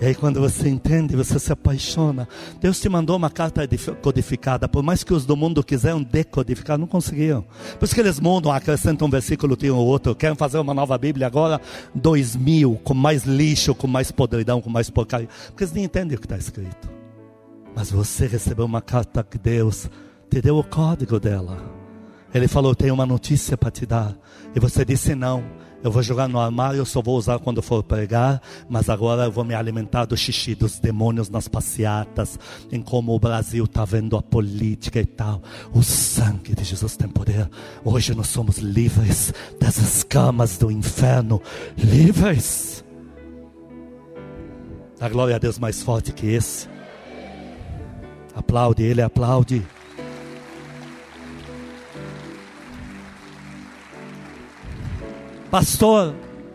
E aí quando você entende, você se apaixona. Deus te mandou uma carta codificada, por mais que os do mundo quiseram decodificar, não conseguiram. Por isso que eles mudam, acrescentam um versículo, tiram outro, querem fazer uma nova Bíblia agora, 2000, com mais lixo, com mais podridão, com mais porcaria, porque eles nem entendem o que está escrito. Mas você recebeu uma carta que Deus te deu o código dela. Ele falou, tenho uma notícia para te dar, e você disse não. Eu vou jogar no armário, eu só vou usar quando for pregar, mas agora eu vou me alimentar do xixi dos demônios nas passeatas, em como o Brasil está vendo a política e tal. O sangue de Jesus tem poder. Hoje nós somos livres das escamas do inferno. Livres! Dá glória a Deus mais forte que esse. Aplaude, ele aplaude. Pastor,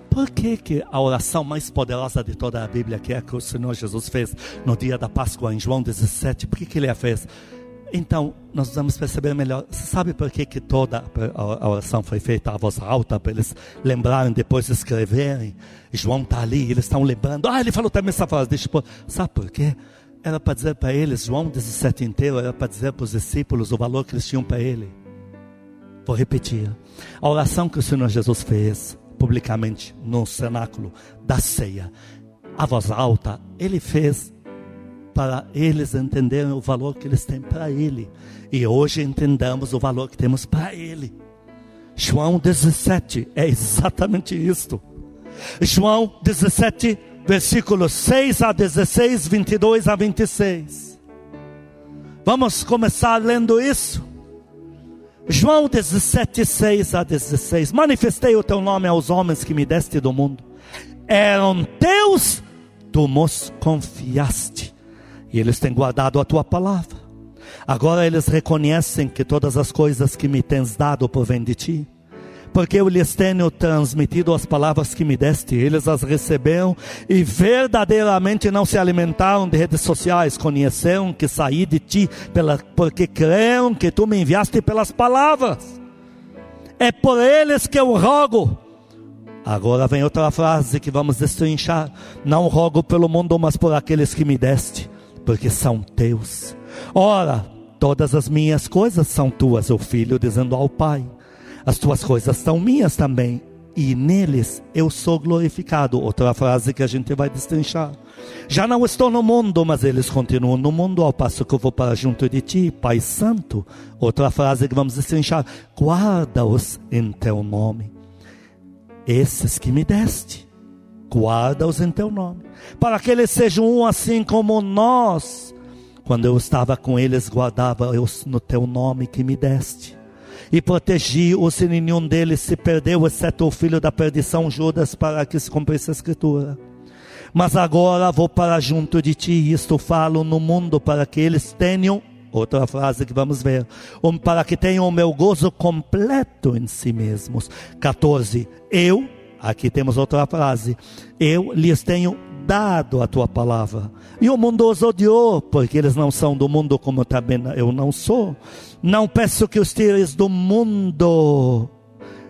por que a oração mais poderosa de toda a Bíblia, que é a que o Senhor Jesus fez no dia da Páscoa, em João 17, por que ele a fez? Então, nós vamos perceber melhor. Sabe por que, que toda a oração foi feita à voz alta? Para eles lembrarem, depois escreverem. João está ali, eles estão lembrando. Ah, ele falou também essa frase. Sabe por quê? Era para dizer para eles, João 17 inteiro, era para dizer para os discípulos o valor que eles tinham para ele. Vou repetir. A oração que o Senhor Jesus fez publicamente no cenáculo da ceia, à voz alta, ele fez para eles entenderem o valor que eles têm para ele. E hoje entendamos o valor que temos para ele. João 17 é exatamente isto. João 17, versículos 6 a 16, 22 a 26. Vamos começar lendo isso. João 17, 6 a 16. Manifestei o teu nome aos homens que me deste do mundo. Eram teus, tu nos confiaste. E eles têm guardado a tua palavra. Agora eles reconhecem que todas as coisas que me tens dado provêm de ti. Porque eu lhes tenho transmitido as palavras que me deste. Eles as receberam e verdadeiramente não se alimentaram de redes sociais. Conheceram que saí de ti, porque creram que tu me enviaste pelas palavras. É por eles que eu rogo. Agora vem outra frase que vamos destrinchar. Não rogo pelo mundo, mas por aqueles que me deste. Porque são teus. Ora, todas as minhas coisas são tuas, o filho dizendo ao pai, as tuas coisas são minhas também, e neles eu sou glorificado. Outra frase que a gente vai destrinchar. Já não estou no mundo, mas eles continuam no mundo, ao passo que eu vou para junto de ti, Pai Santo. Outra frase que vamos destrinchar. Guarda-os em teu nome, esses que me deste. Guarda-os em teu nome, para que eles sejam um assim como nós. Quando eu estava com eles, guardava-os no teu nome que me deste, e protegi-os, e nenhum deles se perdeu, exceto o filho da perdição, Judas, para que se cumprisse a escritura. Mas agora vou para junto de ti, e isto falo no mundo, para que eles tenham, outra frase que vamos ver, para que tenham o meu gozo completo em si mesmos. 14, aqui temos outra frase. Eu lhes tenho dado a tua palavra. E o mundo os odiou, porque eles não são do mundo, como também eu não sou. Não peço que os tires do mundo,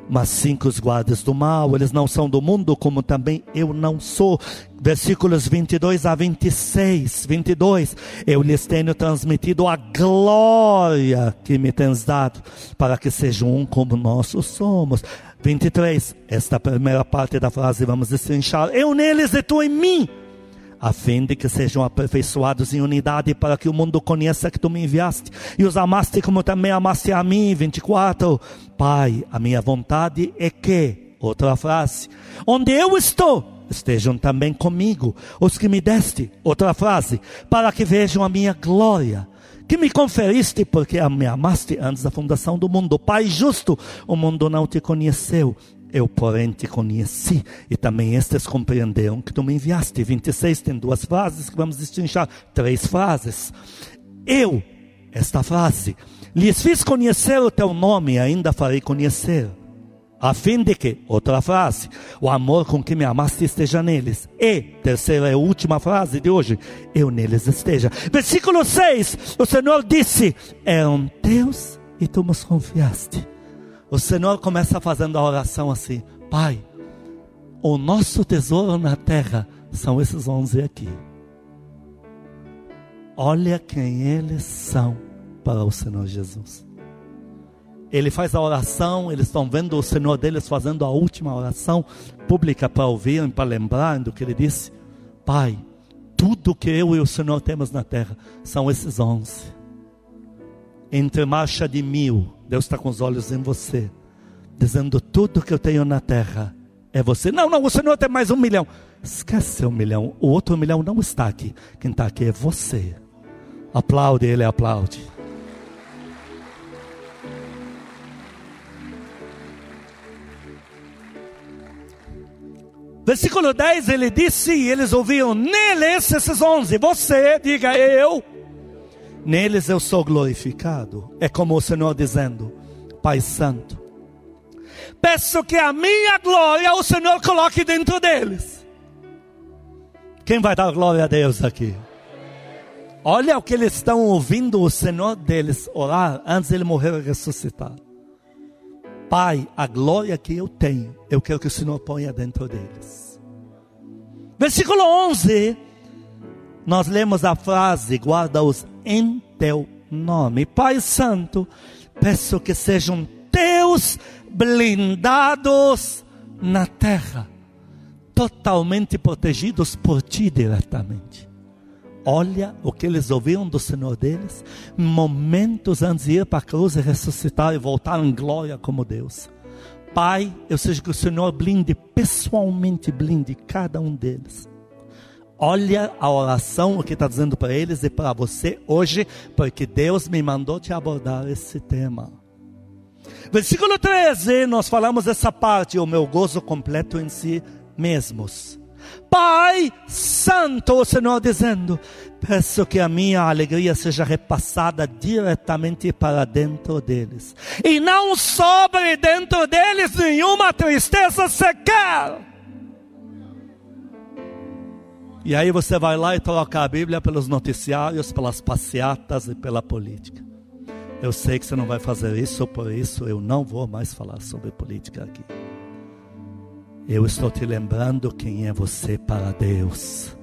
mas sim que os guardes do mal. Eles não são do mundo, como também eu não sou. Versículos 22 a 26. 22. Eu lhes tenho transmitido a glória que me tens dado, para que sejam um como nós somos. 23. Esta primeira parte da frase vamos destrinchar. Eu neles e tu em mim, a fim de que sejam aperfeiçoados em unidade, para que o mundo conheça que tu me enviaste e os amaste como também amaste a mim. 24. Pai, a minha vontade é que, outra frase, onde eu estou, estejam também comigo os que me deste, outra frase, para que vejam a minha glória, que me conferiste, porque me amaste antes da fundação do mundo. Pai justo, o mundo não te conheceu, eu porém te conheci, e também estes compreenderam que tu me enviaste. 26, tem duas frases que vamos destrinchar, três frases. Eu, esta frase, lhes fiz conhecer o teu nome e ainda farei conhecer, a fim de que, outra frase, o amor com que me amaste esteja neles. E, terceira e última frase de hoje, eu neles esteja. Versículo 6, o Senhor disse, eram teus e tu nos confiaste. O Senhor começa fazendo a oração assim, Pai, o nosso tesouro na terra são esses 11 aqui. Olha quem eles são para o Senhor Jesus. Ele faz a oração, eles estão vendo o Senhor deles fazendo a última oração pública para ouvirem, para lembrarem do que ele disse. Pai, tudo que eu e o Senhor temos na terra são esses 11. Entre marcha de 1000, Deus está com os olhos em você, dizendo tudo que eu tenho na terra é você. Não, o Senhor tem mais 1 milhão. Esquece 1 milhão, o outro 1 milhão não está aqui. Quem está aqui é você. Aplaude, ele aplaude. Versículo 10, ele disse, e eles ouviram, neles, esses 11, você, diga eu, neles eu sou glorificado. É como o Senhor dizendo, Pai Santo, peço que a minha glória o Senhor coloque dentro deles. Quem vai dar glória a Deus aqui? Olha o que eles estão ouvindo o Senhor deles orar antes de ele morrer e ressuscitar. Pai, a glória que eu tenho, eu quero que o Senhor ponha dentro deles. Versículo 11, nós lemos a frase, guarda-os em teu nome. Pai Santo, peço que sejam teus blindados na terra, totalmente protegidos por ti diretamente. Olha o que eles ouviram do Senhor deles, momentos antes de ir para a cruz e ressuscitar e voltar em glória como Deus. Pai, eu sei que o Senhor blinde, pessoalmente blinde cada um deles. Olha a oração, o que está dizendo para eles e para você hoje, porque Deus me mandou te abordar esse tema. Versículo 13, nós falamos essa parte, o meu gozo completo em si mesmos. Pai Santo, o Senhor dizendo, peço que a minha alegria seja repassada diretamente para dentro deles, e não sobre dentro deles nenhuma tristeza sequer. E aí você vai lá e troca a Bíblia pelos noticiários, pelas passeatas e pela política. Eu sei que você não vai fazer isso, por isso eu não vou mais falar sobre política aqui. Eu estou te lembrando quem é você para Deus.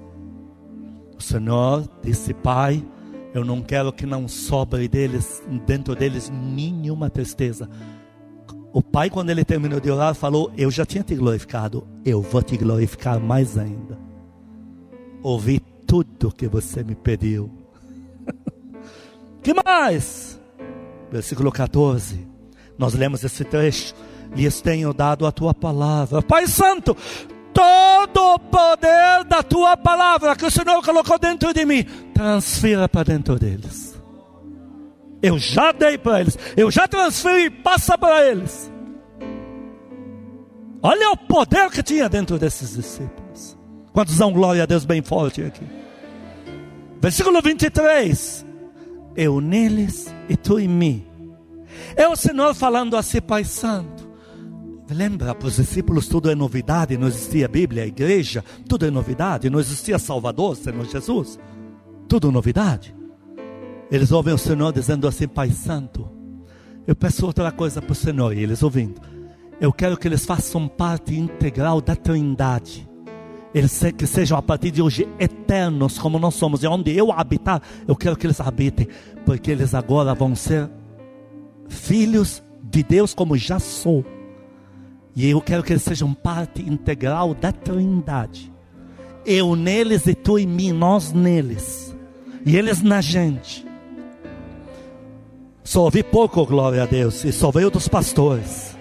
O Senhor disse, Pai, eu não quero que não sobre deles, dentro deles, nenhuma tristeza. O Pai, quando ele terminou de orar, falou, eu já tinha te glorificado, eu vou te glorificar mais ainda. Ouvi tudo que você me pediu. Que mais? Versículo 14, nós lemos esse trecho. Lhes tenho dado a tua palavra. Pai Santo, todo o poder da tua palavra que o Senhor colocou dentro de mim, transfira para dentro deles. Eu já dei para eles, eu já transferi, passa para eles. Olha o poder que tinha dentro desses discípulos. Quantos dão glória a Deus bem forte aqui? Versículo 23. Eu neles e tu em mim. É o Senhor falando assim, Pai Santo. Lembra, para os discípulos tudo é novidade, não existia Bíblia, a igreja, tudo é novidade, não existia Salvador, Senhor Jesus, tudo novidade. Eles ouvem o Senhor dizendo assim, Pai Santo, eu peço outra coisa para o Senhor, e eles ouvindo, eu quero que eles façam parte integral da Trindade, eles que sejam a partir de hoje eternos como nós somos, e onde eu habitar, eu quero que eles habitem, porque eles agora vão ser filhos de Deus como já sou. E eu quero que eles sejam parte integral da Trindade. Eu neles e tu em mim, nós neles. E eles na gente. Só ouvi pouco, glória a Deus. E só veio dos pastores.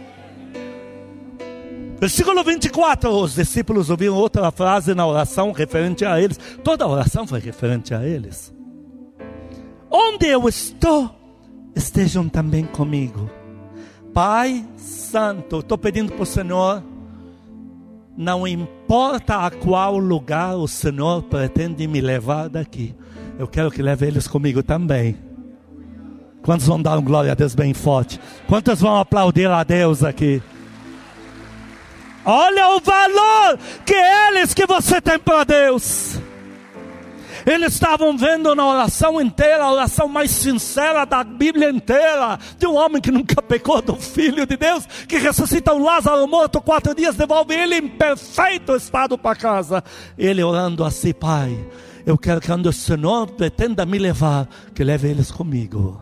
Versículo 24. Os discípulos ouviram outra frase na oração referente a eles. Toda a oração foi referente a eles. Onde eu estou, estejam também comigo. Pai Santo, estou pedindo para o Senhor, não importa a qual lugar o Senhor pretende me levar daqui, eu quero que leve eles comigo também. Quantos vão dar glória a Deus bem forte? Quantos vão aplaudir a Deus aqui? Olha o valor que eles que você tem para Deus. Eles estavam vendo na oração inteira, a oração mais sincera da Bíblia inteira, de um homem que nunca pecou, do Filho de Deus, que ressuscita o Lázaro morto 4 dias, devolve ele em perfeito estado para casa. Ele orando assim, Pai, eu quero que quando o Senhor pretenda me levar, que leve eles comigo.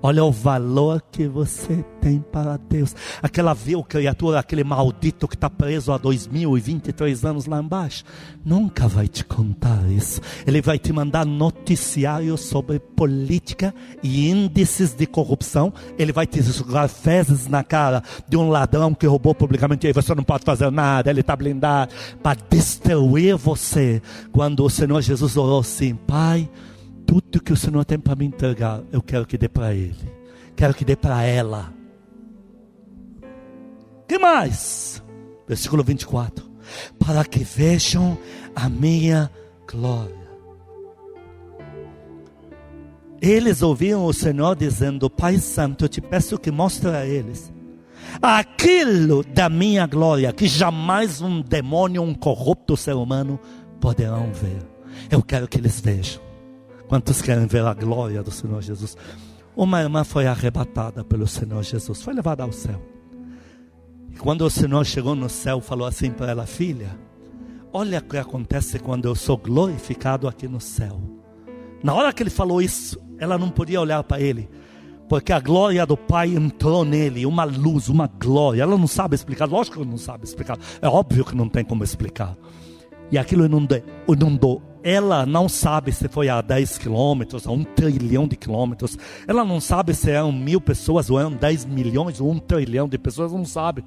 Olha o valor que você tem para Deus. Aquela vil criatura, aquele maldito que está preso há 2023 anos lá embaixo, nunca vai te contar isso. Ele vai te mandar noticiários sobre política e índices de corrupção. Ele vai te jogar fezes na cara de um ladrão que roubou publicamente. E você não pode fazer nada, ele está blindado. Para destruir você. Quando o Senhor Jesus orou assim, Pai, tudo que o Senhor tem para me entregar, eu quero que dê para ele. Quero que dê para ela. Que mais? Versículo 24. Para que vejam a minha glória. Eles ouviram o Senhor dizendo, Pai Santo, eu te peço que mostre a eles aquilo da minha glória, que jamais um demônio, um corrupto ser humano poderão ver. Eu quero que eles vejam. Quantos querem ver a glória do Senhor Jesus? Uma irmã foi arrebatada pelo Senhor Jesus, foi levada ao céu. E quando o Senhor chegou no céu, falou assim para ela: filha, olha o que acontece quando eu sou glorificado aqui no céu. Na hora que ele falou isso, ela não podia olhar para ele, porque a glória do Pai entrou nele, uma luz, uma glória. Ela não sabe explicar, lógico que não sabe explicar, é óbvio que não tem como explicar. E aquilo inundou. Ela não sabe se foi a 10 quilômetros, a 1 trilhão de quilômetros. Ela não sabe se eram 1.000 pessoas, ou eram 10 milhões, ou 1 trilhão de pessoas, não sabe.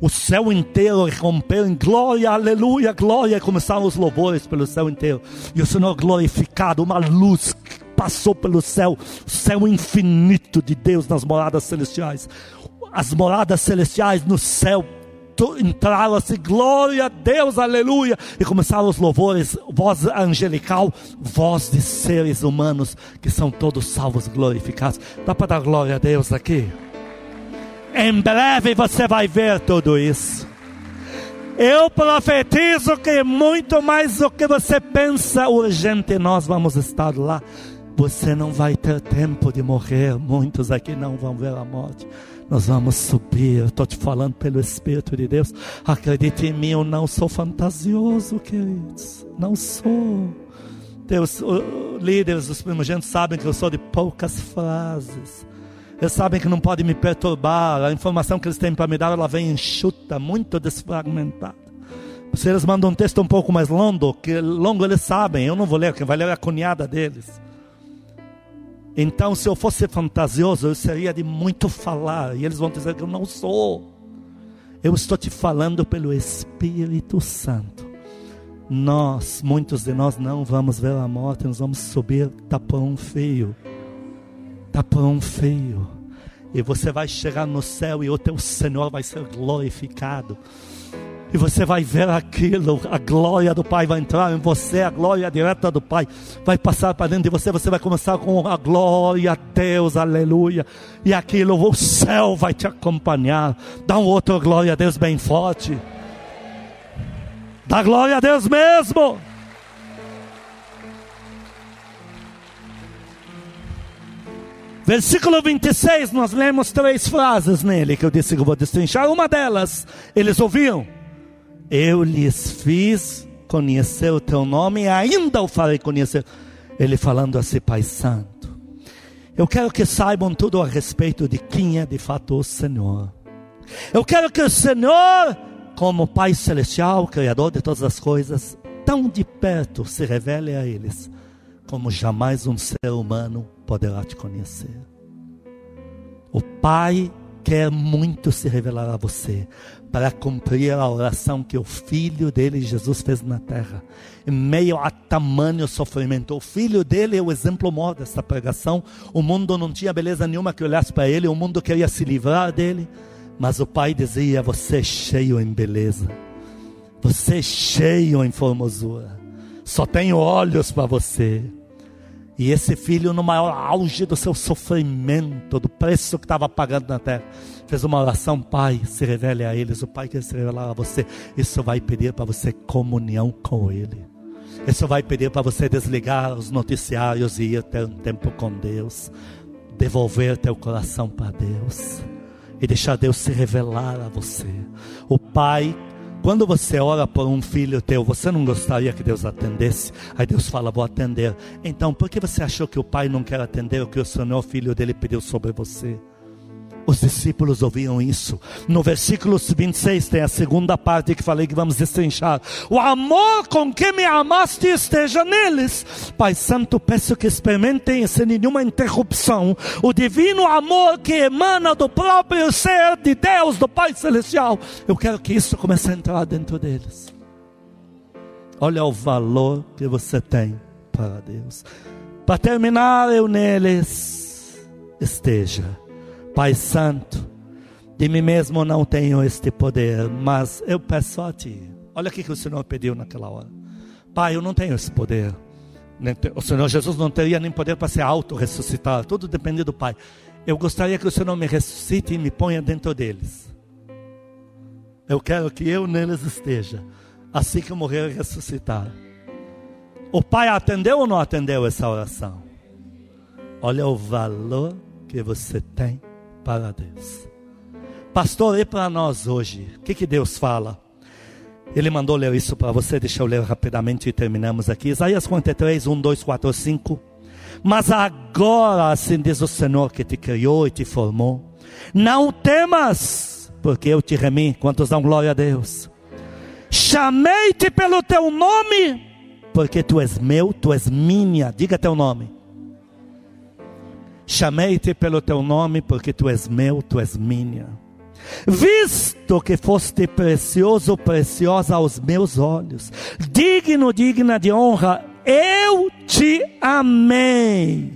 O céu inteiro rompeu em glória, aleluia, glória. E começaram os louvores pelo céu inteiro. E o Senhor glorificado, uma luz passou pelo céu. O céu infinito de Deus nas moradas celestiais. As moradas celestiais no céu entraram assim, glória a Deus, aleluia, e começaram os louvores, voz angelical, voz de seres humanos, que são todos salvos, glorificados. Dá para dar glória a Deus aqui? Em breve você vai ver tudo isso. Eu profetizo que muito mais do que você pensa, urgente, nós vamos estar lá. Você não vai ter tempo de morrer, muitos aqui não vão ver a morte. Nós vamos subir, estou te falando pelo Espírito de Deus. Acredite em mim, eu não sou fantasioso, queridos. Não sou. Deus, líderes dos primogênitos sabem que eu sou de poucas frases. Eles sabem que não podem me perturbar. A informação que eles têm para me dar, ela vem enxuta, muito desfragmentada. Se eles mandam um texto um pouco mais longo, eles sabem, eu não vou ler, quem vai ler é a cunhada deles. Então, se eu fosse fantasioso, eu seria de muito falar. E eles vão dizer que eu não sou. Eu estou te falando pelo Espírito Santo. Muitos de nós não vamos ver a morte. Nós vamos subir, tapão feio. E você vai chegar no céu e o teu Senhor vai ser glorificado. E você vai ver aquilo, a glória do Pai vai entrar em você, a glória direta do Pai vai passar para dentro de você, você vai começar com a glória a Deus, aleluia, e aquilo, o céu vai te acompanhar. Dá um outro glória a Deus bem forte, dá glória a Deus mesmo. Versículo 26, nós lemos 3 frases nele, que eu disse que eu vou destrinchar. Uma delas, eles ouviam: eu lhes fiz conhecer o teu nome e ainda o farei conhecer. Ele falando assim: Pai Santo, eu quero que saibam tudo a respeito de quem é de fato o Senhor. Eu quero que o Senhor, como Pai Celestial, Criador de todas as coisas, tão de perto se revele a eles, como jamais um ser humano poderá te conhecer. O Pai quer muito se revelar a você, para cumprir a oração que o Filho dele, Jesus, fez na terra, em meio a tamanho sofrimento. O Filho dele é o exemplo maior dessa pregação. O mundo não tinha beleza nenhuma que olhasse para ele, o mundo queria se livrar dele, mas o Pai dizia: você é cheio em beleza, você é cheio em formosura, só tenho olhos para você. E esse filho, no maior auge do seu sofrimento, do preço que estava pagando na terra, fez uma oração: Pai, se revele a eles. O Pai quer se revelar a você. Isso vai pedir para você comunhão com Ele. Isso vai pedir para você desligar os noticiários e ir ter um tempo com Deus. Devolver teu coração para Deus. E deixar Deus se revelar a você. O Pai, quando você ora por um filho teu, você não gostaria que Deus atendesse? Aí Deus fala: vou atender. Então, por que você achou que o Pai não quer atender o que o Senhor, filho dele, pediu sobre você? Os discípulos ouviram isso. No versículo 26 tem a segunda parte que falei que vamos destrinchar. O amor com que me amaste esteja neles. Pai Santo, peço que experimentem sem nenhuma interrupção o divino amor que emana do próprio ser de Deus, do Pai Celestial. Eu quero que isso comece a entrar dentro deles. Olha o valor que você tem para Deus. Para terminar, eu neles esteja. Pai Santo, de mim mesmo não tenho este poder, mas eu peço a Ti. Olha o que o Senhor pediu naquela hora: Pai, eu não tenho esse poder. O Senhor Jesus não teria nem poder para se auto-ressuscitar, tudo depende do Pai. Eu gostaria que o Senhor me ressuscite e me ponha dentro deles. Eu quero que eu neles esteja, assim que eu morrer e ressuscitar. O Pai atendeu ou não atendeu essa oração? Olha o valor que você tem para Deus. Pastor, e para nós hoje? O que Deus fala? Ele mandou ler isso para você, deixa eu ler rapidamente e terminamos aqui. Isaías 43, 1, 2, 4, 5. Mas agora, assim diz o Senhor que te criou e te formou, não temas, porque eu te remi. Quantos dão glória a Deus? Chamei-te pelo teu nome, porque tu és meu, tu és minha. Diga teu nome. Chamei-te pelo teu nome, porque tu és meu, tu és minha. Visto que foste precioso, preciosa aos meus olhos, digno, digna de honra, eu te amei,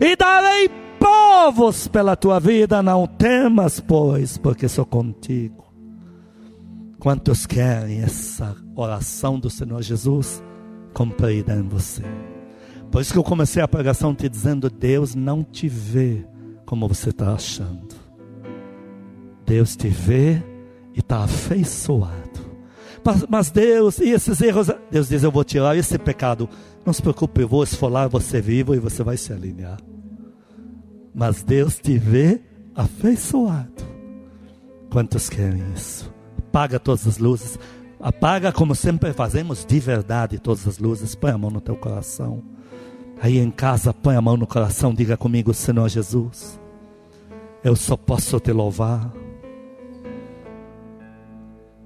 e darei povos pela tua vida, não temas, pois, porque sou contigo. Quantos querem essa oração do Senhor Jesus cumprida em você? Por isso que eu comecei a pregação te dizendo: Deus não te vê como você está achando. Deus te vê e está afeiçoado. Mas Deus, e esses erros? Deus diz: eu vou tirar esse pecado. Não se preocupe, eu vou esfolar você vivo e você vai se alinhar. Mas Deus te vê afeiçoado. Quantos querem isso? Apaga todas as luzes. Apaga, como sempre fazemos, de verdade todas as luzes. Põe a mão no teu coração. Aí em casa, põe a mão no coração. Diga comigo: Senhor Jesus, eu só posso te louvar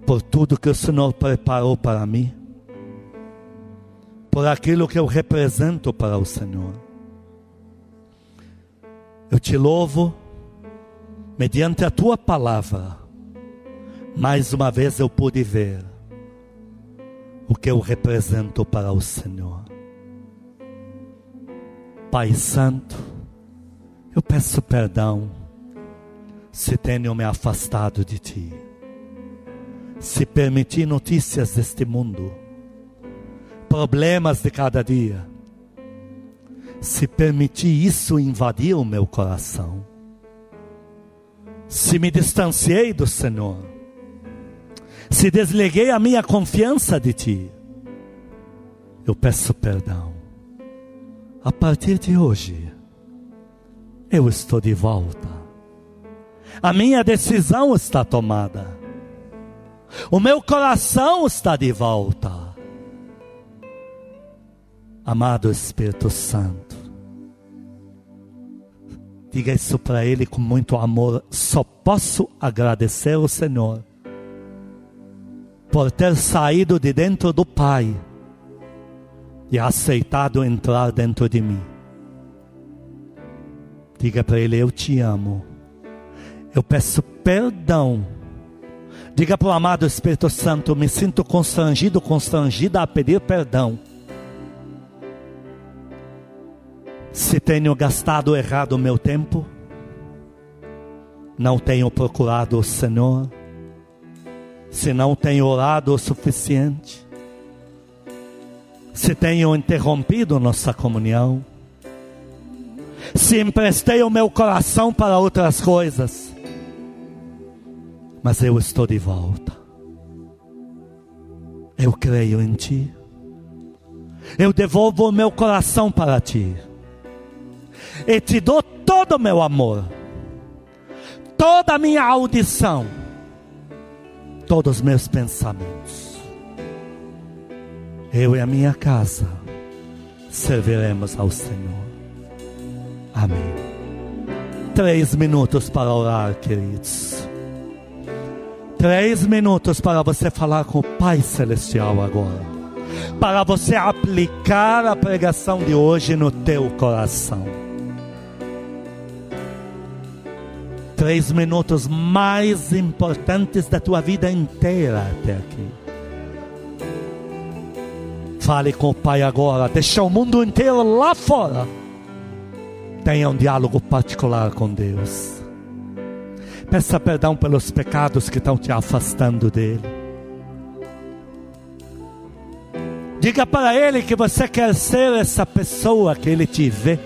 por tudo que o Senhor preparou para mim, por aquilo que eu represento para o Senhor. Eu te louvo mediante a tua palavra. Mais uma vez eu pude ver o que eu represento para o Senhor. Pai Santo, eu peço perdão se tenho me afastado de ti, se permiti notícias deste mundo, problemas de cada dia, se permiti isso invadir o meu coração, se me distanciei do Senhor, se desliguei a minha confiança de ti, eu peço perdão. A partir de hoje, eu estou de volta. A minha decisão está tomada. O meu coração está de volta. Amado Espírito Santo, diga isso para Ele com muito amor. Só posso agradecer ao Senhor por ter saído de dentro do Pai e aceitado entrar dentro de mim. Diga para Ele: eu te amo. Eu peço perdão. Diga para o amado Espírito Santo: me sinto constrangido, constrangida a pedir perdão. Se tenho gastado errado o meu tempo, não tenho procurado o Senhor, se não tenho orado o suficiente, se tenho interrompido nossa comunhão, se emprestei o meu coração para outras coisas, mas eu estou de volta. Eu creio em ti. Eu devolvo o meu coração para ti. E te dou todo o meu amor, toda a minha audição, todos os meus pensamentos. Eu e a minha casa serviremos ao Senhor. Amém. 3 minutos para orar, queridos. 3 minutos para você falar com o Pai Celestial agora. Para você aplicar a pregação de hoje no teu coração. 3 minutos mais importantes da tua vida inteira até aqui. Fale com o Pai agora. Deixa o mundo inteiro lá fora. Tenha um diálogo particular com Deus. Peça perdão pelos pecados que estão te afastando dele. Diga para ele que você quer ser essa pessoa que ele te vê.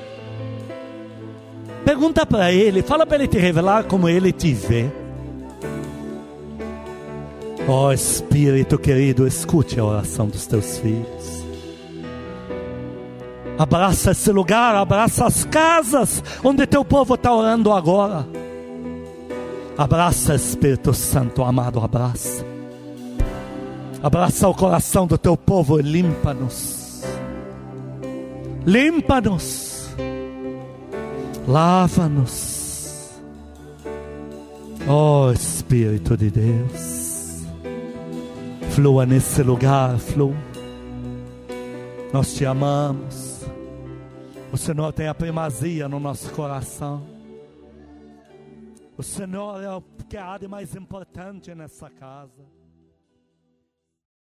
Pergunta para ele, fala para ele te revelar como ele te vê. Ó Espírito querido, escute a oração dos teus filhos. Abraça esse lugar, abraça as casas onde teu povo está orando agora. Abraça, Espírito Santo amado, abraça. Abraça o coração do teu povo e limpa-nos. Limpa-nos. Lava-nos. Oh Espírito de Deus, flua nesse lugar, flua. Nós te amamos. O Senhor tem a primazia no nosso coração. O Senhor é o que há de mais importante nessa casa.